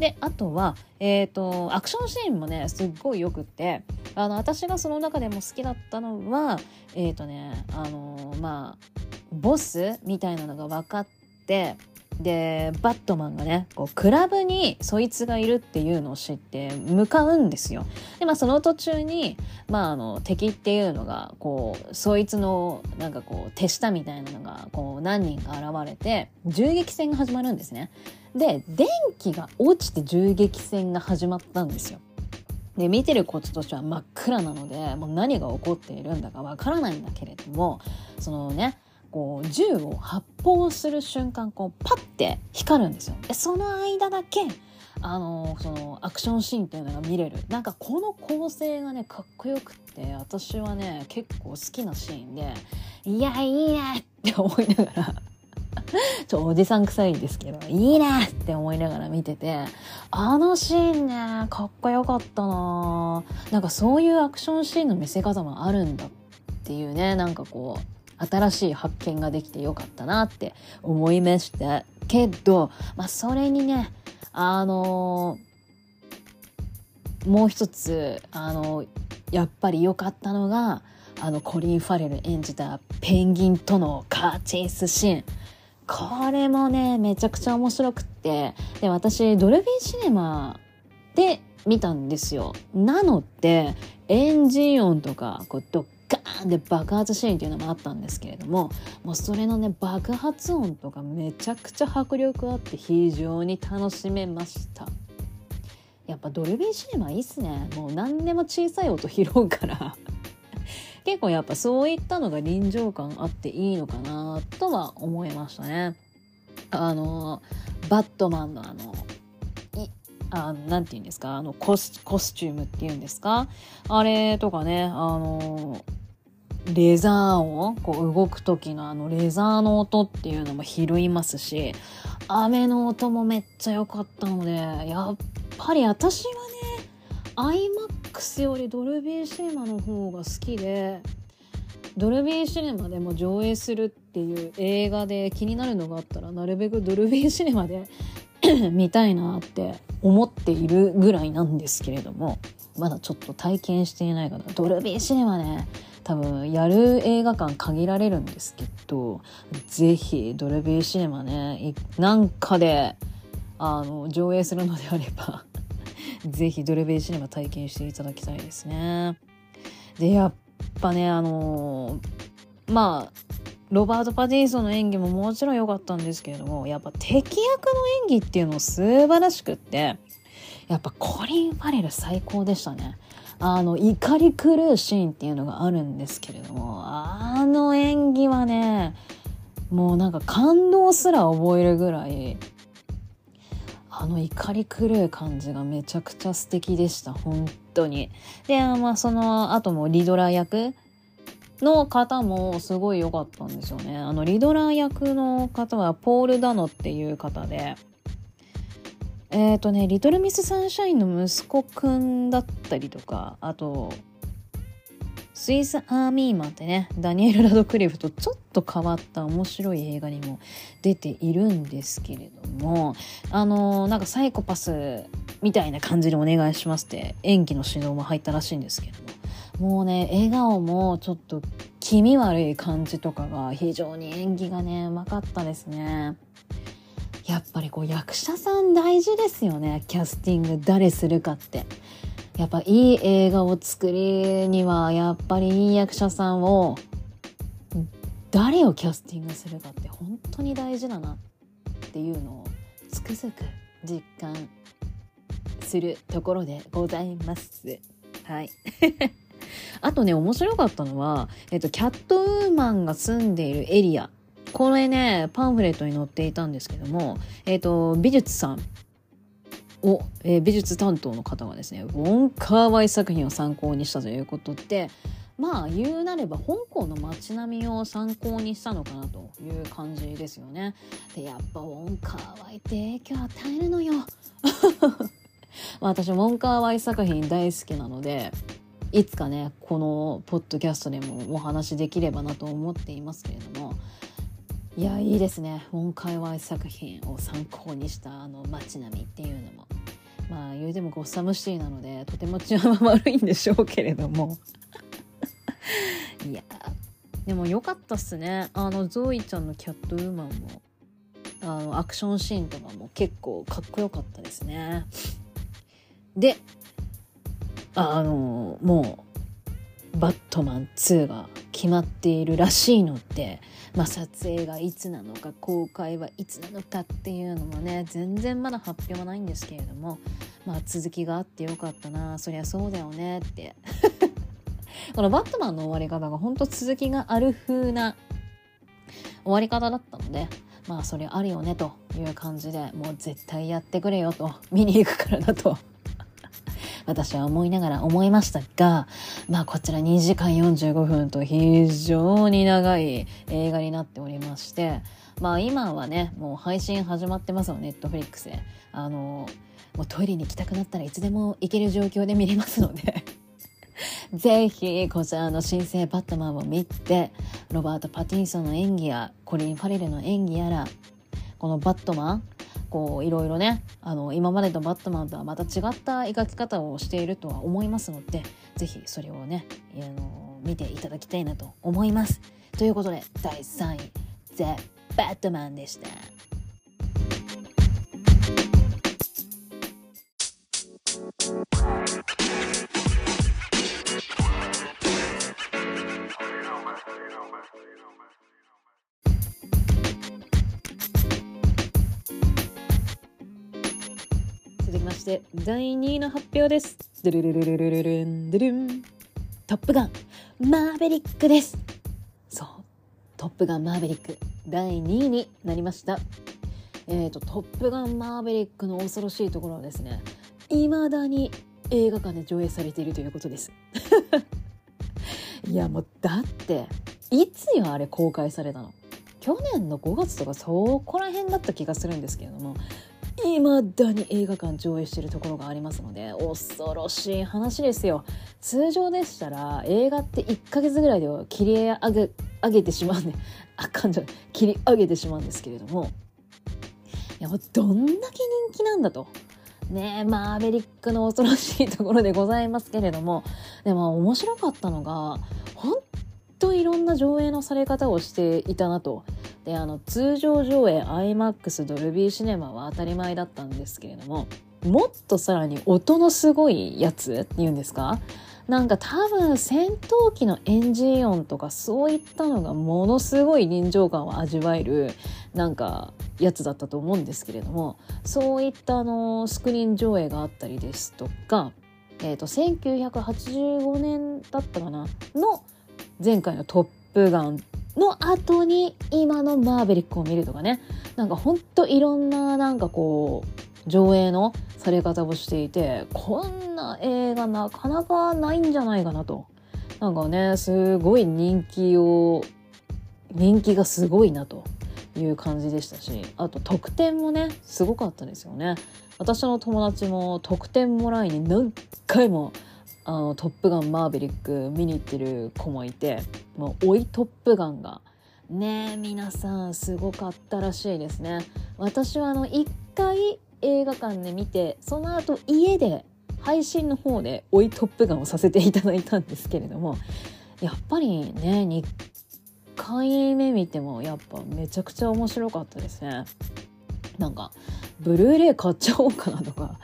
で、あとは、えーと、アクションシーンもねすっごいよくって、あの私がその中でも好きだったのは、えーとねあのー、まあボスみたいなのが分かって、でバットマンがねこうクラブにそいつがいるっていうのを知って向かうんですよ。で、まあ、その途中に、まあ、あの敵っていうのがこうそいつのなんかこう手下みたいなのがこう何人か現れて銃撃戦が始まるんですね。で電気が落ちて銃撃戦が始まったんですよ。で見てるこっちとしては真っ暗なのでもう何が起こっているんだか分からないんだけれども、そのねこう銃を発砲する瞬間こうパッて光るんですよ。でその間だけあのそのアクションシーンっていうのが見れる、なんかこの構成がねかっこよくって、私はね結構好きなシーンで、いやいいねって思いながらちょおじさん臭いんですけどいいねって思いながら見てて、あのシーンねかっこよかったな。なんかそういうアクションシーンの見せ方もあるんだっていうね、なんかこう新しい発見ができてよかったなって思いましたけど、まあ、それにねあのー、もう一つあのー、やっぱり良かったのがあのコリン・ファレル演じたペンギンとのカーチェイスシーン、これもねめちゃくちゃ面白くって、で私ドルフィンシネマで見たんですよ。なのでエンジン音とかこうドッガーンで爆発シーンっていうのもあったんですけれども、もうそれのね爆発音とかめちゃくちゃ迫力あって非常に楽しめました。やっぱドルビーシネマいいっすね。もう何でも小さい音拾うから結構やっぱそういったのが臨場感あっていいのかなとは思いましたね。あのバットマンのあのあのなんて言うんですか、あのコス、コスチュームっていうんですか、あれとかね、あのレザー音、こう動く時のあのレザーの音っていうのも拾いますし、雨の音もめっちゃ良かったので、やっぱり私はね アイマックス よりドルビーシネマの方が好きで、ドルビーシネマでも上映するっていう映画で気になるのがあったらなるべくドルビーシネマで見たいなって思っているぐらいなんですけれども、まだちょっと体験していないからドルビーシネマね多分やる映画館限られるんですけど、ぜひドルビーシネマねなんかであの上映するのであればぜひドルビーシネマ体験していただきたいですね。でやっぱねあのー、まあロバート・パティンソンの演技ももちろん良かったんですけれども、やっぱ敵役の演技っていうの素晴らしくって、やっぱコリン・ファレル最高でしたね。あの怒り狂うシーンっていうのがあるんですけれども、あの演技はねもうなんか感動すら覚えるぐらい、あの怒り狂う感じがめちゃくちゃ素敵でした本当に。で、まあ、その後もリドラー役の方もすごい良かったんですよね。あのリドラー役の方はポール・ダノっていう方で、えっとねリトルミス・サンシャインの息子くんだったりとか、あとスイス・アーミーマンってねダニエル・ラドクリフとちょっと変わった面白い映画にも出ているんですけれども、あのなんかサイコパスみたいな感じでお願いしますって演技の指導も入ったらしいんですけども、もうね笑顔もちょっと気味悪い感じとかが非常に演技がねうまかったですね。やっぱりこう役者さん大事ですよね。キャスティング誰するかってやっぱいい映画を作るにはやっぱりいい役者さんを誰をキャスティングするかって本当に大事だなっていうのをつくづく実感するところでございます。はいあとね面白かったのは、えっと、キャットウーマンが住んでいるエリア、これねパンフレットに載っていたんですけども、えっと、美術さんを、えー、美術担当の方がですねウォン・カーワイ作品を参考にしたということで、まあ言うなれば香港の街並みを参考にしたのかなという感じですよね。でやっぱウォン・カーワイって影響与えるのよまあ私ウォン・カーワイ作品大好きなので、いつかねこのポッドキャストでもお話できればなと思っていますけれども、いやいいですね、ウォン・カーワイ作品を参考にしたあの街並みっていうのも、まあ言うてもゴッサムシティなのでとても治安は悪いんでしょうけれどもいやでも良かったっすね。あのゾイちゃんのキャットウーマンもあのアクションシーンとかも結構かっこよかったですね。であのもうバットマンツーが決まっているらしいので、まあ、撮影がいつなのか公開はいつなのかっていうのもね全然まだ発表はないんですけれども、まあ、続きがあってよかったな、そりゃそうだよねってこのバットマンの終わり方が本当続きがある風な終わり方だったので、まあそれあるよねという感じで、もう絶対やってくれよと、見に行くからだと私は思いながら思いましたが、まあこちらにじかんよんじゅうごふんと非常に長い映画になっておりまして、まあ今はねもう配信始まってますよ、ネットフリックスであのもうトイレに行きたくなったらいつでも行ける状況で見れますのでぜひこちらの新生バットマンを見て、ロバート・パティンソンの演技やコリン・ファレルの演技やら、このバットマンこういろいろねあの今までのバットマンとはまた違った描き方をしているとは思いますので、ぜひそれをねあの見ていただきたいなと思います。ということでだいさんい「ザ・バットマン」でした。でだいにいの発表です。ドゥルルルルルルルンドゥルン、トップガンマーベリックです。そう、トップガンマーベリックだいにいになりました。えーと、トップガンマーベリックの恐ろしいところはですね、未だに映画館で上映されているということですいやもうだっていつよあれ公開されたの、去年のごがつとかそこら辺だった気がするんですけれども、未だに映画館上映しているところがありますので、恐ろしい話ですよ。通常でしたら映画っていっかげつぐらいで切り上げ、上げてしまうんで、あかんじゃない、切り上げてしまうんですけれども、いやもうどんだけ人気なんだとねえ、マーベリックの恐ろしいところでございますけれども、でも面白かったのが本当いろんな上映のされ方をしていたなと。であの通常上映 アイマックス ドルビーシネマは当たり前だったんですけれども、もっとさらに音のすごいやつっていうんですか、なんか多分戦闘機のエンジン音とかそういったのがものすごい臨場感を味わえるなんかやつだったと思うんですけれども、そういったあのスクリーン上映があったりですとか、えーと、せんきゅうひゃくはちじゅうごねんだったかなの前回のトップガンの後に今のマーベリックを見るとかね、なんかほんといろんななんかこう上映のされ方をしていて、こんな映画なかなかないんじゃないかなと、なんかねすごい人気を人気がすごいなという感じでしたし、あと特典もねすごかったですよね。私の友達も特典もらいに何回もあのトップガンマーベリック見に行ってる子もいて、もう追いトップガンがねえ皆さんすごかったらしいですね。私はあのいっかい映画館で見て、その後家で配信の方で追いトップガンをさせていただいたんですけれども、やっぱりねにかいめ見てもやっぱめちゃくちゃ面白かったですね。なんかブルーレイ買っちゃおうかなとか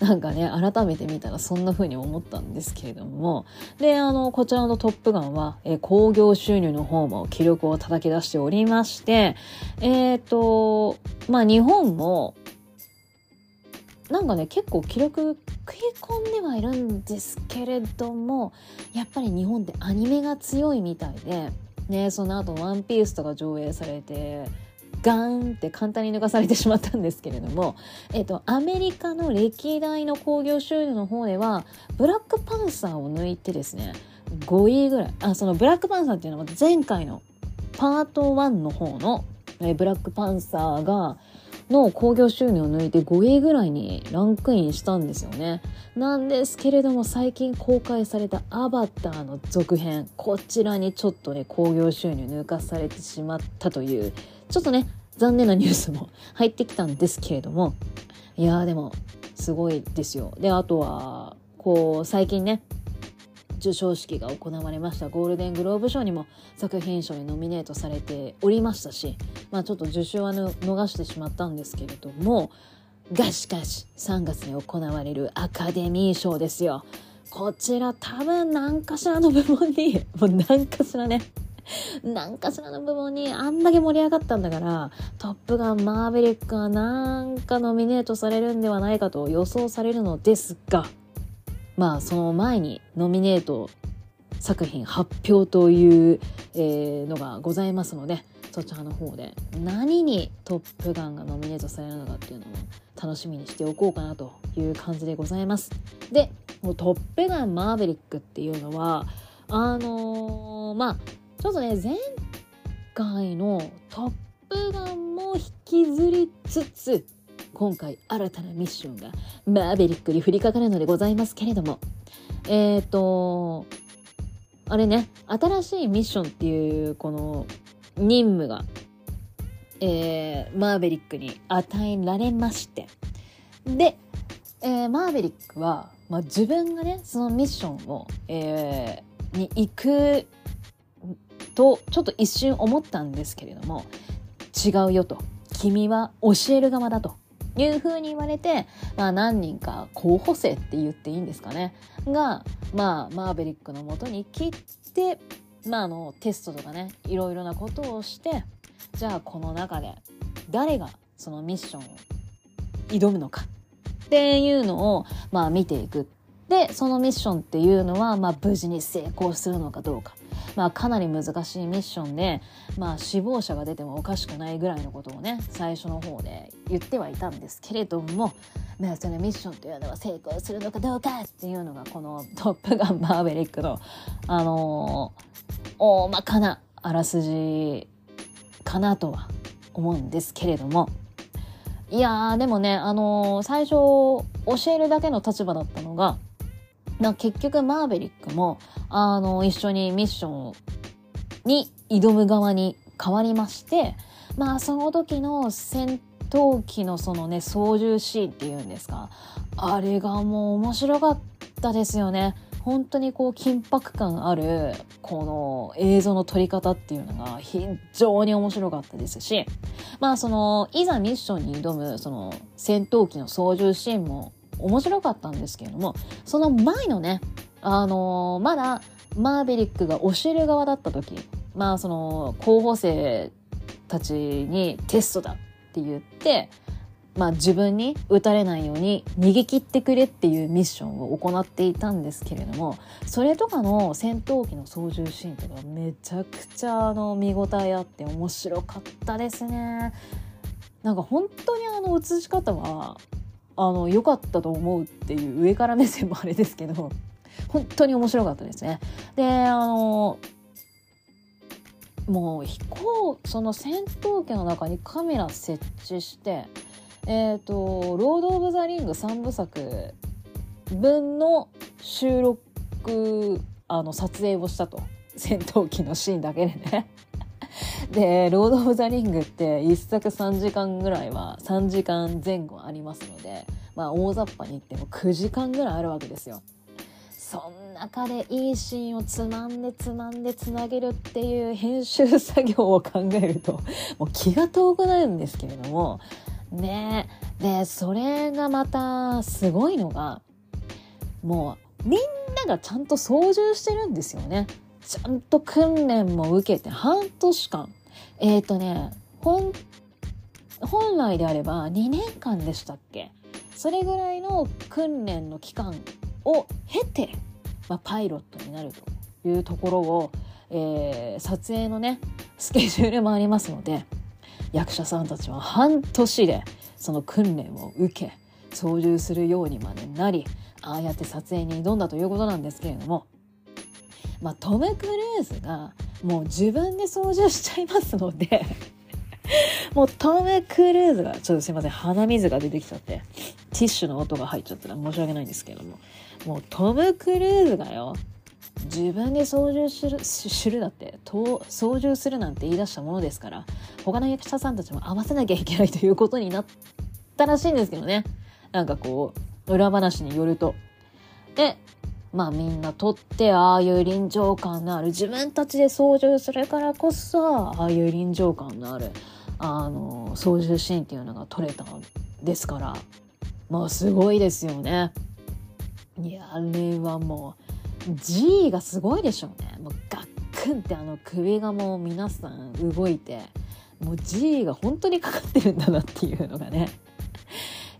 なんかね改めて見たらそんな風に思ったんですけれども、であのこちらのトップガンは興行収入の方も記録を叩き出しておりまして、えっとまあ日本もなんかね結構記録食い込んではいるんですけれども、やっぱり日本ってアニメが強いみたいでね、その後ワンピースとか上映されてガーンって簡単に抜かされてしまったんですけれども、えっと、アメリカの歴代の興行収入の方ではブラックパンサーを抜いてですねごいぐらい、あ、そのブラックパンサーっていうのは前回のパートワンの方のえブラックパンサーがの興行収入を抜いてごいぐらいにランクインしたんですよね。なんですけれども最近公開されたアバターの続編、こちらにちょっとね興行収入抜かされてしまったというちょっとね残念なニュースも入ってきたんですけれども、いやーでもすごいですよ。であとはこう最近ね受賞式が行われましたゴールデングローブ賞にも作品賞にノミネートされておりましたし、まあちょっと受賞は逃してしまったんですけれども、がしかしさんがつに行われるアカデミー賞ですよ。こちら多分何かしらの部門にもう何かしらね何かしらの部門にあんだけ盛り上がったんだからトップガンマーヴェリックはなんかノミネートされるんではないかと予想されるのですが、まあその前にノミネート作品発表という、えー、のがございますので、そちらの方で何にトップガンがノミネートされるのかっていうのも楽しみにしておこうかなという感じでございます。でもうトップガンマーヴェリックっていうのはあのー、まあちょっとね前回のトップガンも引きずりつつ今回新たなミッションがマーヴェリックに降りかかるのでございますけれども、えっとあれね新しいミッションっていうこの任務が、えー、マーヴェリックに与えられまして、で、えー、マーヴェリックは、まあ、自分がねそのミッションを、えー、に行くとちょっと一瞬思ったんですけれども、違うよと、君は教える側だという風に言われて、まあ、何人か候補生って言っていいんですかねが、まあ、マーヴェリックの元に来て、まあ、あのテストとかねいろいろなことをして、じゃあこの中で誰がそのミッションを挑むのかっていうのを、まあ、見ていく。でそのミッションっていうのは、まあ、無事に成功するのかどうか、まあ、かなり難しいミッションで、まあ、死亡者が出てもおかしくないぐらいのことをね最初の方で言ってはいたんですけれども、まあ、そのミッションというのは成功するのかどうかっていうのがこのトップガンマーヴェリックのあのー、大まかなあらすじかなとは思うんですけれども、いやーでもねあのー、最初教えるだけの立場だったのがな、結局マーヴェリックもあの一緒にミッションに挑む側に変わりまして、まあその時の戦闘機のそのね操縦シーンっていうんですか、あれがもう面白かったですよね。本当にこう緊迫感あるこの映像の撮り方っていうのが非常に面白かったですし、まあそのいざミッションに挑むその戦闘機の操縦シーンも面白かったんですけれども、その前のね、あのー、まだマーヴェリックが教える側だった時、まあその候補生たちにテストだって言って、まあ自分に撃たれないように逃げ切ってくれっていうミッションを行っていたんですけれども、それとかの戦闘機の操縦シーンとかめちゃくちゃあの見応えあって面白かったですね。なんか本当にあの映し方はあの良かったと思うっていう上から目線もあれですけど本当に面白かったですね。であのもう飛行その戦闘機の中にカメラ設置してえっと「ロード・オブ・ザ・リング」さんぶさく分の収録あの撮影をしたと、戦闘機のシーンだけでねでロード・オブ・ザ・リングっていっさくさんじかんぐらいはさんじかんぜん後ありますので、まあ、大雑把に言ってもくじかんぐらいあるわけですよ。そん中でいいシーンをつまんでつまんでつなげるっていう編集作業を考えるともう気が遠くなるんですけれどもね。でそれがまたすごいのがもうみんながちゃんと操縦してるんですよね。ちゃんと訓練も受けてはんとしかん、えっとね、本、本来であればにねんかんでしたっけ？それぐらいの訓練の期間を経て、まあ、パイロットになるというところを、えー、撮影のね、スケジュールもありますので、い役者さんたちは半年でその訓練を受け、操縦するようにまでなり、ああやって撮影に挑んだということなんですけれども、まあ、トム・クルーズがもう自分で操縦しちゃいますのでもうトム・クルーズがちょっとすいません、鼻水が出てきちゃってティッシュの音が入っちゃったら申し訳ないんですけれども、もうトム・クルーズがよ、自分で操縦す る, するだって操縦するなんて言い出したものですから、他の役者さんたちも合わせなきゃいけないということになったらしいんですけどね。なんかこう裏話によると、でまあみんな撮って、ああいう臨場感のある、自分たちで操縦するからこそああいう臨場感のあるあの操縦シーンっていうのが撮れたんですから、まあすごいですよね。いや、あれはもう G がすごいでしょうね。もうガックンってあの首がもう皆さん動いて、もう G が本当にかかってるんだなっていうのがね、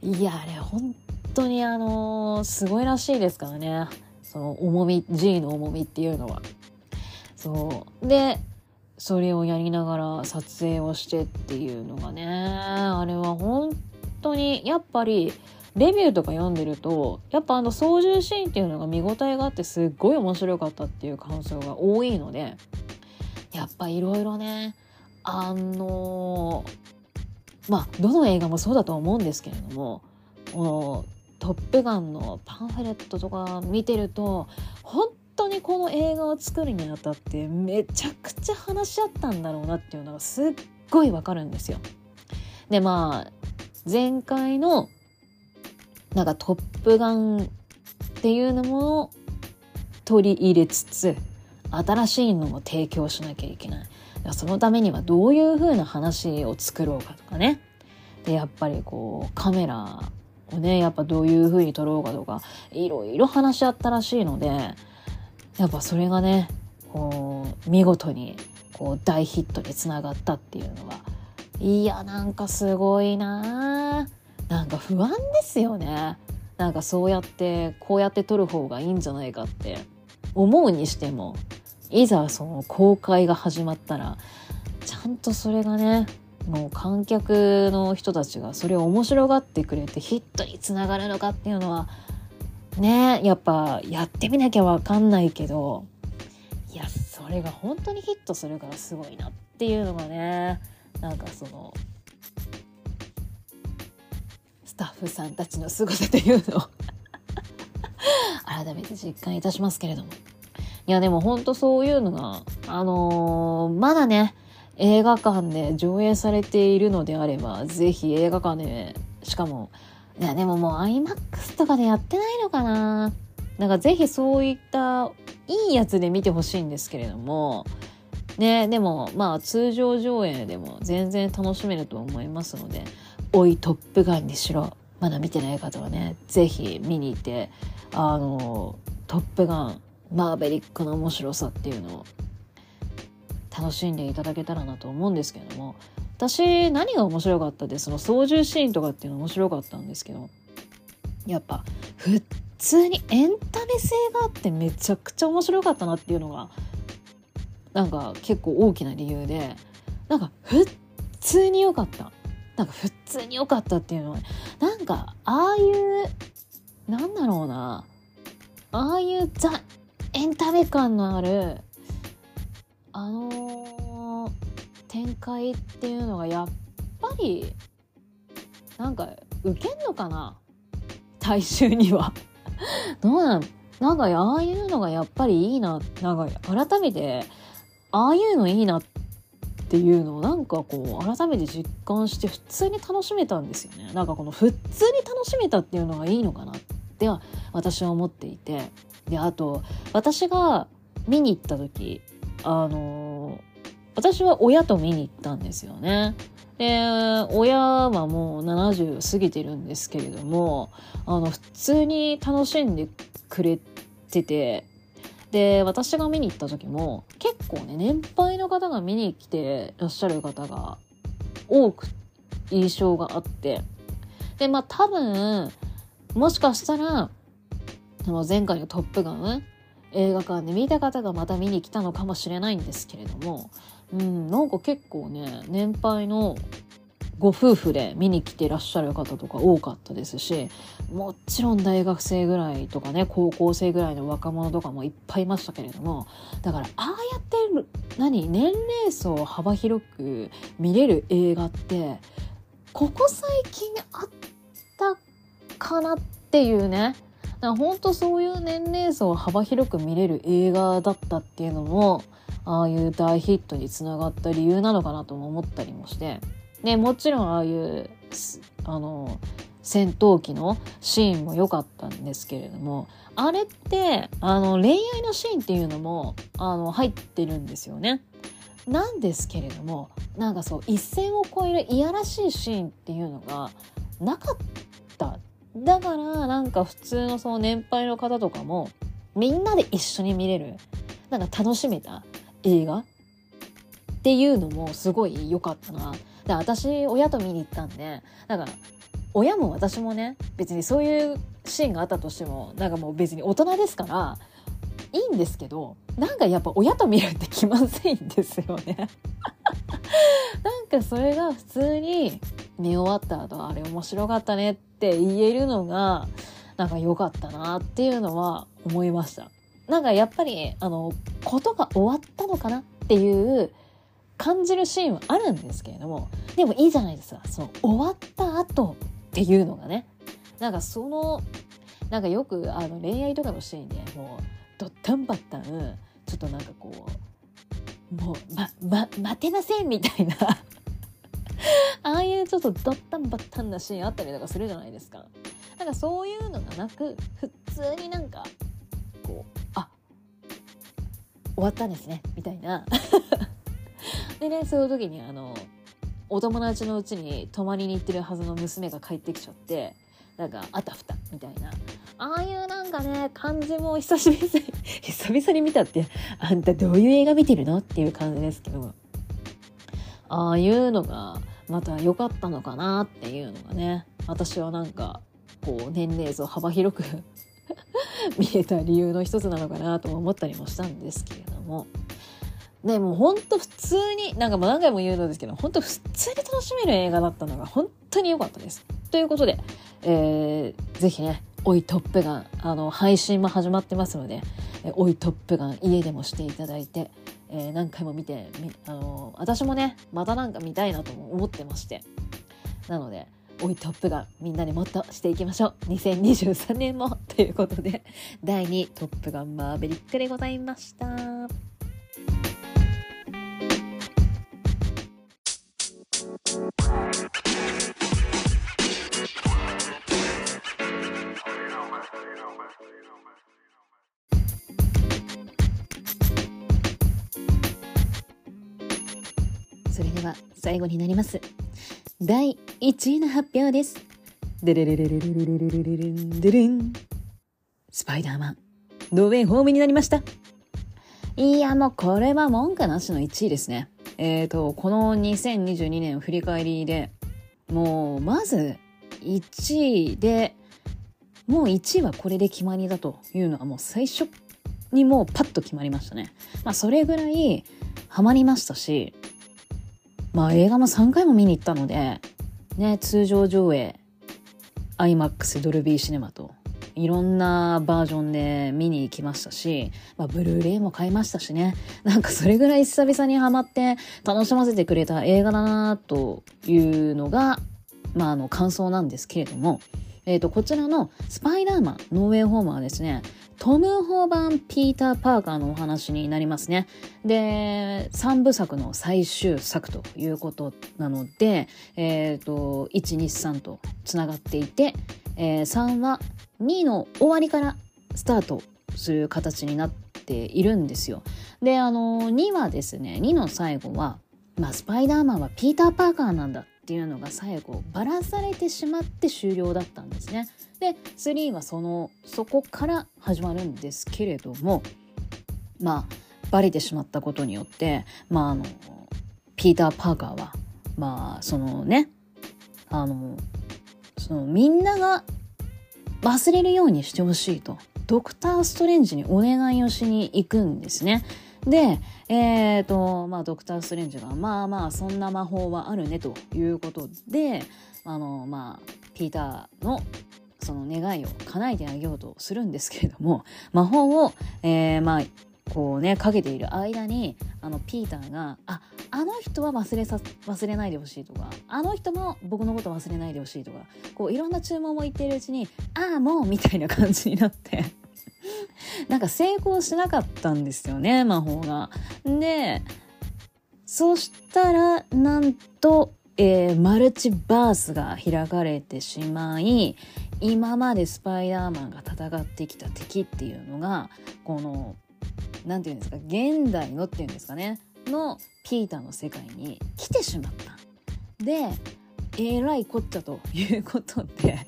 いや、あれ本当にあのすごいらしいですからね、その重み、 G の重みっていうのは。そうで、それをやりながら撮影をしてっていうのがね、あれは本当にやっぱりレビューとか読んでると、やっぱあの操縦シーンっていうのが見応えがあって、すっごい面白かったっていう感想が多いので、やっぱいろいろね、あのまあどの映画もそうだと思うんですけれども、このトップガンのパンフレットとか見てると、本当本当にこの映画を作るにあたってめちゃくちゃ話し合ったんだろうなっていうのがすっごいわかるんですよ。でまあ前回のなんかトップガンっていうのも取り入れつつ、新しいのも提供しなきゃいけない。そのためにはどういう風な話を作ろうかとかね。でやっぱりこうカメラをね、やっぱどういう風に撮ろうかとか、いろいろ話し合ったらしいので、やっぱそれがね、こう見事にこう大ヒットにつながったっていうのは、いや、なんかすごいな、なんか不安ですよね。なんかそうやってこうやって撮る方がいいんじゃないかって思うにしても、いざその公開が始まったら、ちゃんとそれがね、もう観客の人たちがそれを面白がってくれてヒットにつながるのかっていうのはね、やっぱやってみなきゃわかんないけど、いや、それが本当にヒットするからすごいなっていうのがね、なんかそのスタッフさんたちのすごさというのを改めて実感いたしますけれども、いやでも本当そういうのがあのー、まだね映画館で上映されているのであれば、ぜひ映画館で、しかもいやでももう アイマックス とかでやってないのかな、なんかぜひそういったいいやつで見てほしいんですけれどもね。でもまあ通常上映でも全然楽しめると思いますので、おいトップガンにしろ、まだ見てない方はね、ぜひ見に行って、あのトップガンマーベリックの面白さっていうのを楽しんでいただけたらなと思うんですけれども、私何が面白かったで、その操縦シーンとかっていうの面白かったんですけど、やっぱ普通にエンタメ性があってめちゃくちゃ面白かったなっていうのが、なんか結構大きな理由で、なんか普通に良かった、なんか普通に良かったっていうのは、なんかああいう、なんだろうな、ああいうザ・エンタメ感のあるあのー展開っていうのが、やっぱりなんか受けんのかな、大衆にはどうなん、なんかああいうのがやっぱりいいな、なんか改めてああいうのいいなっていうのを、なんかこう改めて実感して、普通に楽しめたんですよね。なんかこの普通に楽しめたっていうのがいいのかなっては私は思っていて、であと私が見に行った時、あのー私は親と見に行ったんですよね。で、親はもうななじゅう過ぎてるんですけれども、あの普通に楽しんでくれてて、で私が見に行った時も結構ね、年配の方が見に来てらっしゃる方が多く印象があって、でまあ多分もしかしたらあの前回のトップガン映画館で見た方がまた見に来たのかもしれないんですけれども、うん、なんか結構ね、年配のご夫婦で見に来てらっしゃる方とか多かったですし、もちろん大学生ぐらいとかね、高校生ぐらいの若者とかもいっぱいいましたけれども、だからああやって何年齢層を幅広く見れる映画ってここ最近あったかなっていうね、だから本当そういう年齢層を幅広く見れる映画だったっていうのもああいう大ヒットにつながった理由なのかなとも思ったりもして。ね、もちろんああいうあの戦闘機のシーンも良かったんですけれども、あれってあの恋愛のシーンっていうのもあの入ってるんですよね。なんですけれども、なんかそう一線を越えるいやらしいシーンっていうのがなかった。だからなんか普通のその年配の方とかもみんなで一緒に見れる、なんか楽しめた映画っていうのもすごい良かったな。で、私親と見に行ったんで、なんか親も私もね、別にそういうシーンがあったとしてもなんかもう別に大人ですからいいんですけど、なんかやっぱ親と見るって気まずいんですよねなんかそれが普通に見終わった後、あれ面白かったねって言えるのがなんか良かったなっていうのは思いました。なんかやっぱりあのことが終わったのかなっていう感じるシーンはあるんですけれども、でもいいじゃないですか、その終わった後っていうのがね、なんかそのなんかよくあの恋愛とかのシーンでもうドッタンバッタン、ちょっとなんかこうもうまま待てませんみたいなああいうちょっとドッタンバッタンなシーンあったりとかするじゃないですか。なんかそういうのがなく、普通になんかこうあ終わったんですねみたいなでね、そういう時にあのお友達のうちに泊まりに行ってるはずの娘が帰ってきちゃって、なんかあたふたみたいな、ああいうなんかね感じも久しぶり久々に見たって、あんたどういう映画見てるのっていう感じですけど、ああいうのがまた良かったのかなっていうのがね、私はなんかこう年齢層幅広く見えた理由の一つなのかなと思ったりもしたんですけれども、でも本当普通になんか何回も言うのですけど、本当普通に楽しめる映画だったのが本当に良かったですということで、えー、ぜひねおいトップガン、あの配信も始まってますので、えー、おいトップガン家でもしていただいて、えー、何回も見て、あのー、私もねまたなんか見たいなとも思ってまして、なのでおいトップガンみんなでもっとしていきましょう、にせんにじゅうさんねんもということで、だいにトップガンマーベリックでございました。それでは最後になります。だいいちいの発表です。デレレレレレレレレレレレンデレン、スパイダーマンノーウェイホームになりました。いやもうこれは文句なしのいちいですね。えーと、このにせんにじゅうにねん振り返りでもうまずいちいで、もういちいはこれで決まりだというのはもう最初にもうパッと決まりましたね。まあそれぐらいハマりましたし、まあ映画もさんかいも見に行ったのでね、通常上映 アイマックス ドルビーシネマといろんなバージョンで見に行きましたし、まあ、ブルーレイも買いましたしね、なんかそれぐらい久々にハマって楽しませてくれた映画だなというのが、まあ、あの感想なんですけれども、えーと、こちらのスパイダーマンノーウェイホームはですね、トム・ホーバン・ピーター・パーカーのお話になりますね。で、さんぶさくの最終作ということなので、えーと、いち、に、さんとつながっていて、えー、さんはにの終わりからスタートする形になっているんですよ。で、あのにはですね、にの最後は、まあ、スパイダーマンはピーター・パーカーなんだっていうのが最後ばらされてしまって終了だったんですね。で、さんはそのそこから始まるんですけれども、まあバレてしまったことによって、まあ、あのピーター・パーカーはまあそのね、あのそのみんなが忘れるようにしてほしいとドクターストレンジにお願いをしに行くんですね。で、えーとまあ、ドクター・ストレンジがまあまあそんな魔法はあるねということで、あの、まあ、ピーターのその願いを叶えてあげようとするんですけれども、魔法を、えーまあ、こうねかけている間にあのピーターがああの人は忘れさ忘れないでほしいとか、あの人も僕のこと忘れないでほしいとか、こういろんな注文を言っているうちにああもうみたいな感じになってなんか成功しなかったんですよね、魔法が。で、そしたらなんと、えー、マルチバースが開かれてしまい、今までスパイダーマンが戦ってきた敵っていうのがこのなんていうんですか、現代のっていうんですかねのピーターの世界に来てしまった。で、えらいこっちゃということで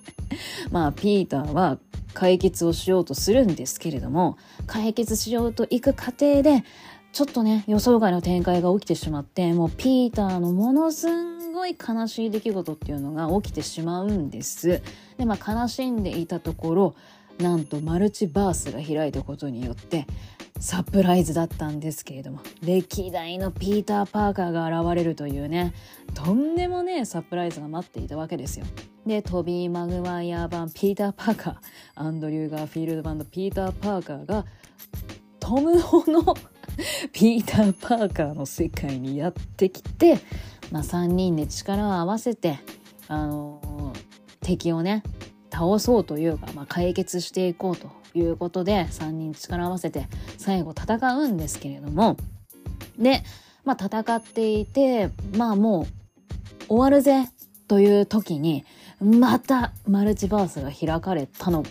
まあピーターは解決をしようとするんですけれども、解決しようといく過程でちょっとね予想外の展開が起きてしまって、もうピーターのものすんごい悲しい出来事っていうのが起きてしまうんです。で、まあ、悲しんでいたところ、なんとマルチバースが開いたことによってサプライズだったんですけれども、歴代のピーター・パーカーが現れるというね、とんでもねサプライズが待っていたわけですよ。で、トビー・マグワイア版ピーター・パーカー、アンドリュー・ガーフィールド版のピーター・パーカーがトム・ホのピーター・パーカーの世界にやってきて、まあ、さんにんで力を合わせてあの敵をね倒そうというか、まあ、解決していこうということでさんにん力を合わせて最後戦うんですけれども、で、まあ、戦っていて、まあもう終わるぜという時にまたマルチバースが開かれたの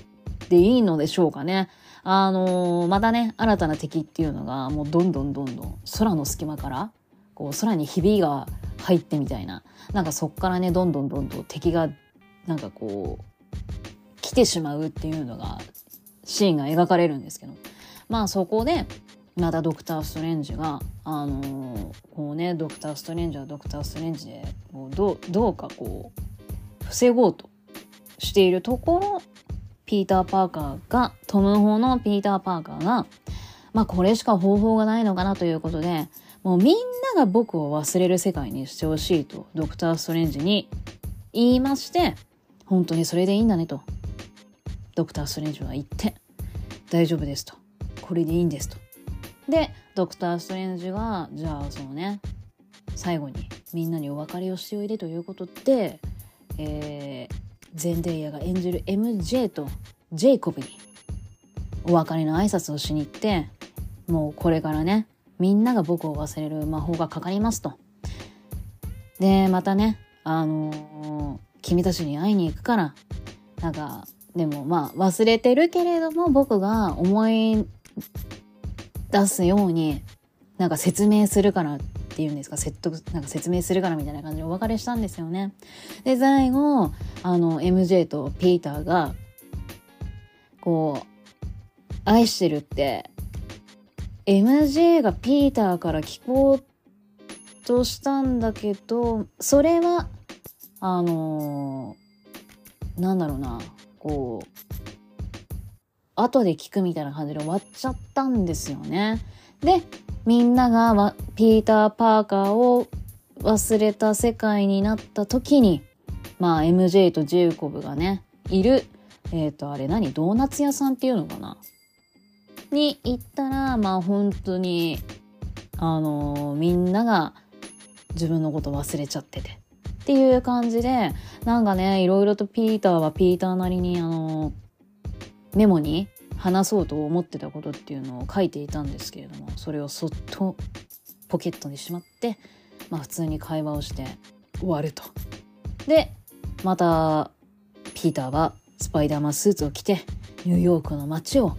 でいいのでしょうかね。あのー、またね新たな敵っていうのがもうどんどんどんどん空の隙間からこう空にひびが入ってみたいな、なんかそっからねどんどんどんどん敵がなんかこう来てしまうっていうのがシーンが描かれるんですけど、まあそこでまたドクター・ストレンジがあのー、こうねドクター・ストレンジはドクター・ストレンジでこう ど, どうかこう防ごうとしているところ、ピーター・パーカーがトム・ホのピーター・パーカーがまあこれしか方法がないのかなということで、もうみんなが僕を忘れる世界にしてほしいとドクター・ストレンジに言いまして、本当にそれでいいんだねとドクター・ストレンジは言って、大丈夫ですと、これでいいんですと。で、ドクター・ストレンジがじゃあそのね最後にみんなにお別れをしておいでということで、えー、ゼンデイヤが演じる エムジェイ とジェイコブにお別れの挨拶をしに行って、もうこれからねみんなが僕を忘れる魔法がかかりますと。で、またねあのー、君たちに会いに行くから、なんかでもまあ忘れてるけれども僕が思い出すようになんか説明するからっていうんですか、説得なんか説明するからみたいな感じでお別れしたんですよね。で、最後あの エムジェイ とピーターがこう愛してるって エムジェイ がピーターから聞こうとしたんだけど、それはあのー、なんだろうな、こう後で聞くみたいな感じで終わっちゃったんですよね。で、みんながピーター・パーカーを忘れた世界になった時に、まあ エムジェイ とジェイコブがねいるえっとあれ何ドーナツ屋さんっていうのかなに行ったら、まあ本当にあのー、みんなが自分のこと忘れちゃっててっていう感じで、なんかねいろいろとピーターはピーターなりにあのメモに話そうと思ってたことっていうのを書いていたんですけれども、それをそっとポケットにしまって、まあ、普通に会話をして終わると。で、またピーターはスパイダーマンスーツを着てニューヨークの街を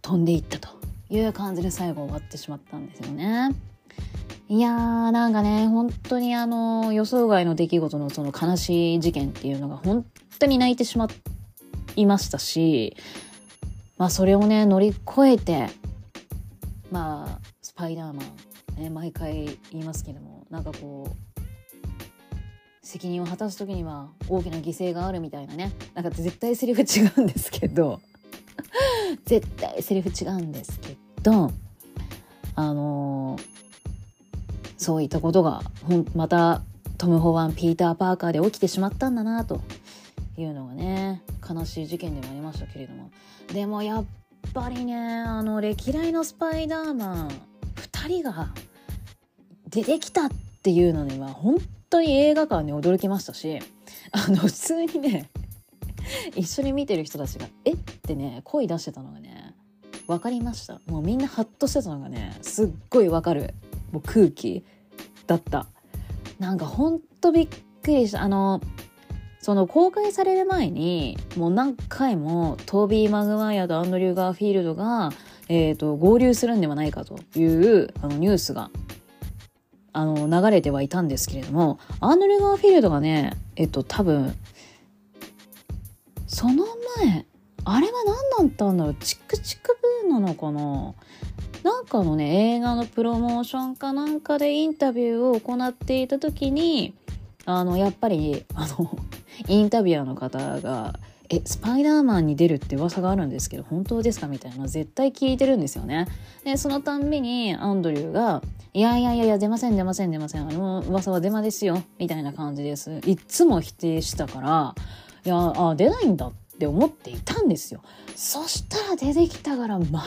飛んでいったという感じで最後終わってしまったんですよね。いやー、なんかね本当にあの予想外の出来事のその悲しい事件っていうのが本当に泣いてしまいましたし、まあそれをね乗り越えて、まあスパイダーマン、ね、毎回言いますけども、なんかこう責任を果たす時には大きな犠牲があるみたいなね、なんか絶対セリフ違うんですけど絶対セリフ違うんですけど、あのー、そういったことがまたトム・ホワン、ピーター・パーカーで起きてしまったんだなというのがね、悲しい事件でもありましたけれども、でもやっぱりね、あの歴代のスパイダーマンふたりが出てきたっていうのには本当に映画館に驚きましたし、あの普通にね一緒に見てる人たちがえってね声出してたのがね分かりました。もうみんなハッとしてたのがねすっごい分かる、もう空気だった。なんかほんとびっくりした。あのその公開される前にもう何回もトービー・マグワイアとアンドリュー・ガーフィールドが、えー、と合流するんではないかというあのニュースがあの流れてはいたんですけれども、アンドリュー・ガーフィールドがねえっと多分その前あれは何だったんだろう、チクチクブーなのかな、なんかのね映画のプロモーションかなんかでインタビューを行っていた時に、あのやっぱりあのインタビュアーの方がえスパイダーマンに出るって噂があるんですけど本当ですかみたいな絶対聞いてるんですよね。でそのたんびにアンドリューがいやいやいや出ません出ません出ません、あの噂はデマですよみたいな感じです、いつも否定したから、いやあ出ないんだって思っていたんですよ。そしたら出てきたからマ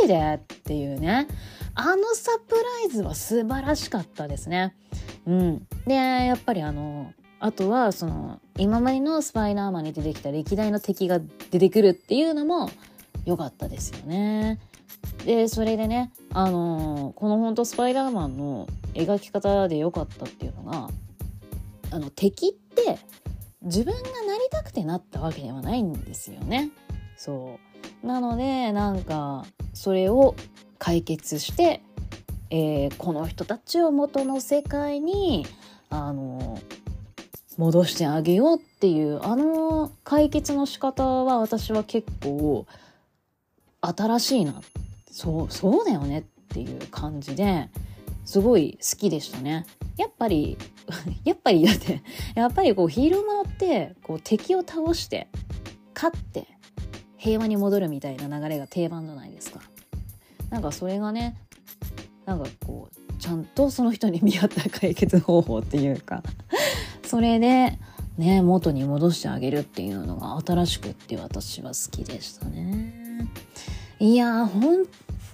ジでっていうね、あのサプライズは素晴らしかったですね。うん、でやっぱりあのあとはその今までのスパイダーマンに出てきた歴代の敵が出てくるっていうのも良かったですよね。でそれでね、あのー、この本当スパイダーマンの描き方で良かったっていうのが、あの敵って自分がなりたくてなったわけではないんですよね。そうなのでなんかそれを解決して、えー、この人たちを元の世界にあのー戻してあげようっていうあの解決の仕方は私は結構新しいな、そう、そうだよねっていう感じですごい好きでしたね。やっぱりやっぱりだってやっぱりこうヒーローものってこう敵を倒して勝って平和に戻るみたいな流れが定番じゃないですか。なんかそれがねなんかこうちゃんとその人に見合った解決方法っていうかそれで、ね、元に戻してあげるっていうのが新しくって私は好きでしたね。いやー本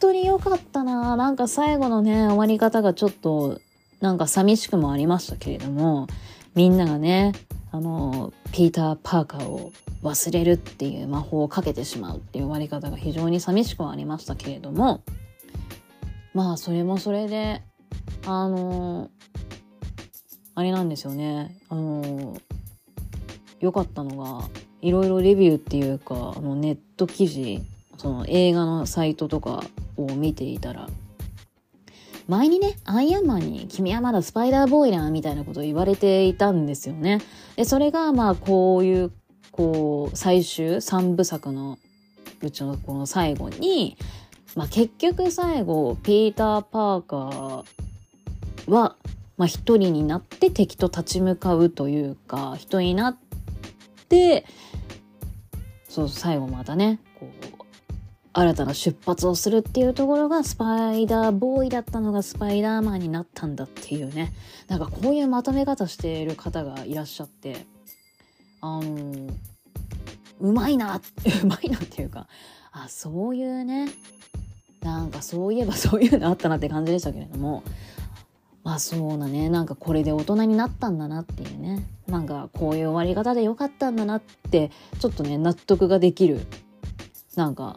当に良かったな。なんか最後のね終わり方がちょっとなんか寂しくもありましたけれども、みんながねあのピーター・パーカーを忘れるっていう魔法をかけてしまうっていう終わり方が非常に寂しくはありましたけれども、まあそれもそれであのあれなんですよね、あの良かったのがいろいろレビューっていうかあのネット記事、その映画のサイトとかを見ていたら、前にねアイアンマンに君はまだスパイダーボーイだみたいなことを言われていたんですよね。でそれがまあこういうこう最終さんぶさくのうちのこの最後に、まあ、結局最後ピーター・パーカーはまあ、一人になって敵と立ち向かうというか一人になってそう最後またねこう新たな出発をするっていうところがスパイダーボーイだったのがスパイダーマンになったんだっていうね、なんかこういうまとめ方している方がいらっしゃって、あのうまいなうまいなっていうか、あそういうねなんかそういえばそういうのあったなって感じでしたけれども、まあそうだね、なんかこれで大人になったんだなっていうね、なんかこういう終わり方でよかったんだなってちょっとね納得ができるなんか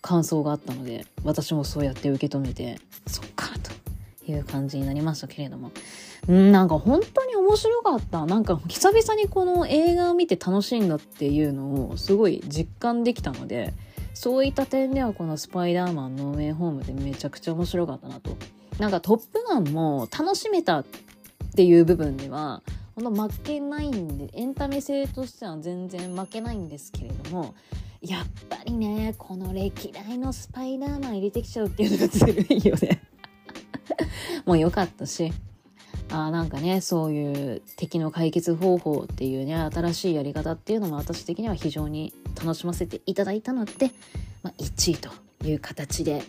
感想があったので、私もそうやって受け止めてそっかという感じになりましたけれども、んなんか本当に面白かった。なんか久々にこの映画を見て楽しいんだっていうのをすごい実感できたので、そういった点ではこのスパイダーマンノーウェイホームでめちゃくちゃ面白かったなと。なんかトップガンも楽しめたっていう部分ではこの負けないんで、エンタメ性としては全然負けないんですけれども、やっぱりねこの歴代のスパイダーマン入れてきちゃうっていうのがずるいよねもう良かったし、あなんかねそういう敵の解決方法っていうね新しいやり方っていうのも私的には非常に楽しませていただいたので、まあ、いちいという形で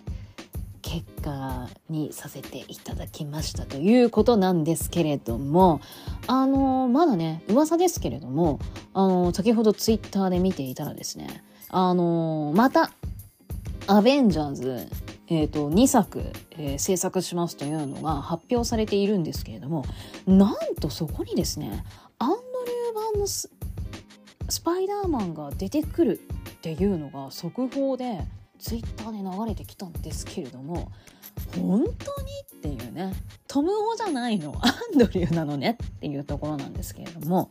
結果にさせていただきましたということなんですけれども、あのまだね噂ですけれども、あの先ほどツイッターで見ていたらですね、あのまたアベンジャーズ、えー、とにさく、えー、制作しますというのが発表されているんですけれども、なんとそこにですねアンドリュー・バーンの ス, スパイダーマンが出てくるっていうのが速報でツイッターで流れてきたんですけれども、本当にっていうね、トムホじゃないのアンドリューなのねっていうところなんですけれども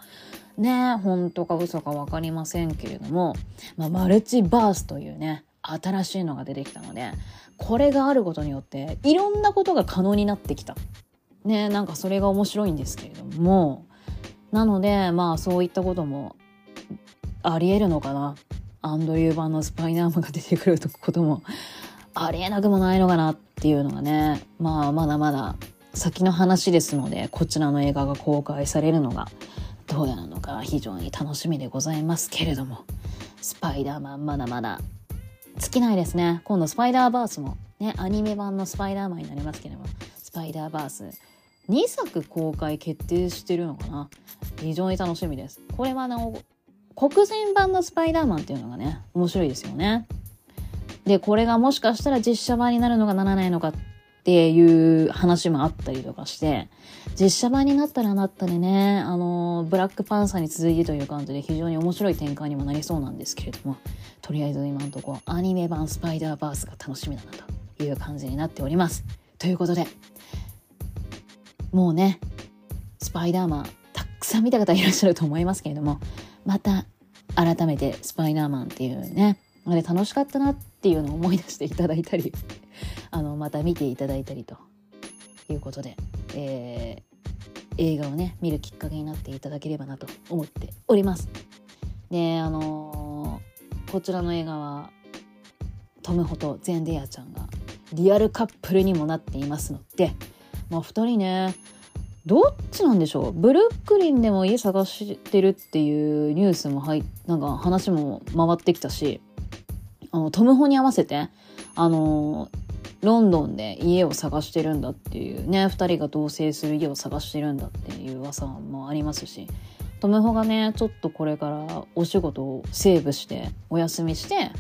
ね、本当か嘘か分かりませんけれども、まあ、マルチバースというね新しいのが出てきたので、これがあることによっていろんなことが可能になってきたね、なんかそれが面白いんですけれども、なのでまあそういったこともありえるのかな、アンドリュー版のスパイダーマンが出てくることもありえなくもないのかなっていうのがね、まあまだまだ先の話ですので、こちらの映画が公開されるのがどうなのか非常に楽しみでございますけれども、スパイダーマンまだまだ尽きないですね。今度スパイダーバースもね、アニメ版のスパイダーマンになりますけれども、スパイダーバースにさく公開決定してるのかな、非常に楽しみです。これはなお黒人版のスパイダーマンっていうのがね面白いですよね。でこれがもしかしたら実写版になるのかならないのかっていう話もあったりとかして、実写版になったらなったでね、あのブラックパンサーに続いてという感じで非常に面白い展開にもなりそうなんですけれども、とりあえず今のところアニメ版スパイダーバースが楽しみだなという感じになっておりますということで、もうねスパイダーマンたくさん見た方いらっしゃると思いますけれども、また改めてスパイダーマンっていうねあれ楽しかったなっていうのを思い出していただいたりあのまた見ていただいたりということで、えー、映画をね見るきっかけになっていただければなと思っております。であのー、こちらの映画はトムホとゼンデヤちゃんがリアルカップルにもなっていますので、まあふたりねどっちなんでしょう、ブルックリンでも家探してるっていうニュースも入なんか話も回ってきたし、あのトムホに合わせてあのロンドンで家を探してるんだっていうね、ふたりが同棲する家を探してるんだっていう噂もありますし、トムホがねちょっとこれからお仕事をセーブしてお休みして、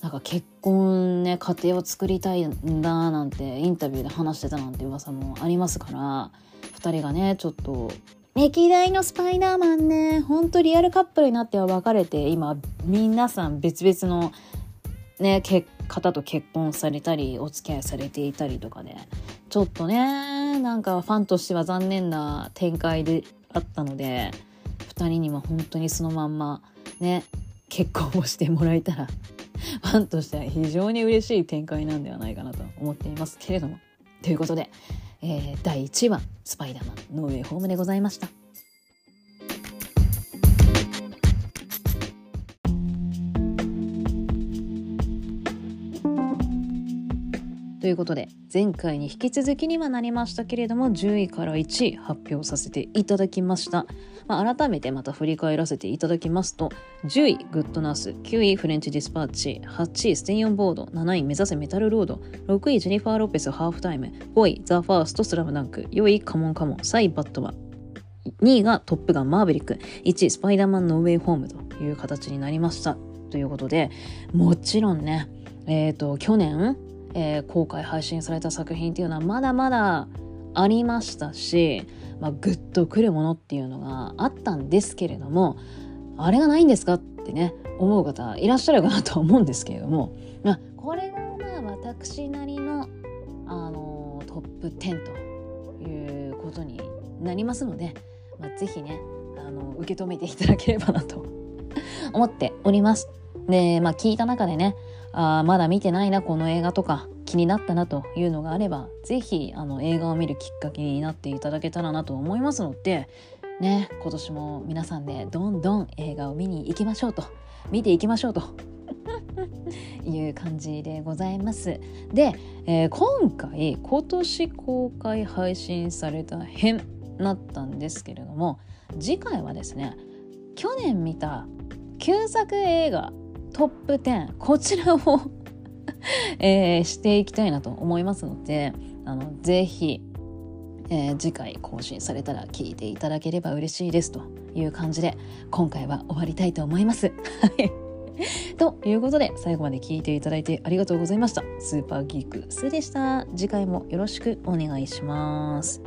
なんか結婚ね家庭を作りたいんだなんてインタビューで話してたなんて噂もありますから、ふたりがねちょっと歴代のスパイダーマンねほんとリアルカップルになっては別れて、今皆さん別々のね方と結婚されたりお付き合いされていたりとかで、ね、ちょっとねなんかファンとしては残念な展開であったので、ふたりには本当にそのまんまね結婚をしてもらえたらファンとしては非常に嬉しい展開なんではないかなと思っていますけれども、ということでえー、だいいちわスパイダーマンノーウェイホームでございました。ということで前回に引き続きにはなりましたけれども、じゅういからいちい発表させていただきました、まあ、改めてまた振り返らせていただきますと、じゅういグッドナース、きゅういフレンチディスパッチ、はちいステイオンボード、なない目指せメタルロード、ろくいジェニファー・ロペスハーフタイム、ごいザ・ファーストスラムダンク、よんいカモンカモンさんいバットマン、にいがトップガンマーヴェリック、いちいスパイダーマンノーウェイホームという形になりましたということで、もちろんねえっと去年えー、公開配信された作品っていうのはまだまだありましたし、まあ、グッとくるものっていうのがあったんですけれども、あれがないんですかってね思う方いらっしゃるかなとは思うんですけれども、まあ、これがまあ私なりの、あのー、トップじゅうということになりますので、まあ、ぜひね、あのー、受け止めていただければなと思っております。で、まあ、聞いた中でねあまだ見てないなこの映画とか気になったなというのがあれば、ぜひあの映画を見るきっかけになっていただけたらなと思いますので、ね、今年も皆さんでどんどん映画を見に行きましょうと見ていきましょうという感じでございます。で、えー、今回今年公開配信された編なったんですけれども、次回はですね、去年見た旧作映画トップじゅう、こちらを、えー、していきたいなと思いますので、あのぜひ、えー、次回更新されたら聞いていただければ嬉しいですという感じで、今回は終わりたいと思います。ということで、最後まで聞いていただいてありがとうございました。スーパーギークスでした。次回もよろしくお願いします。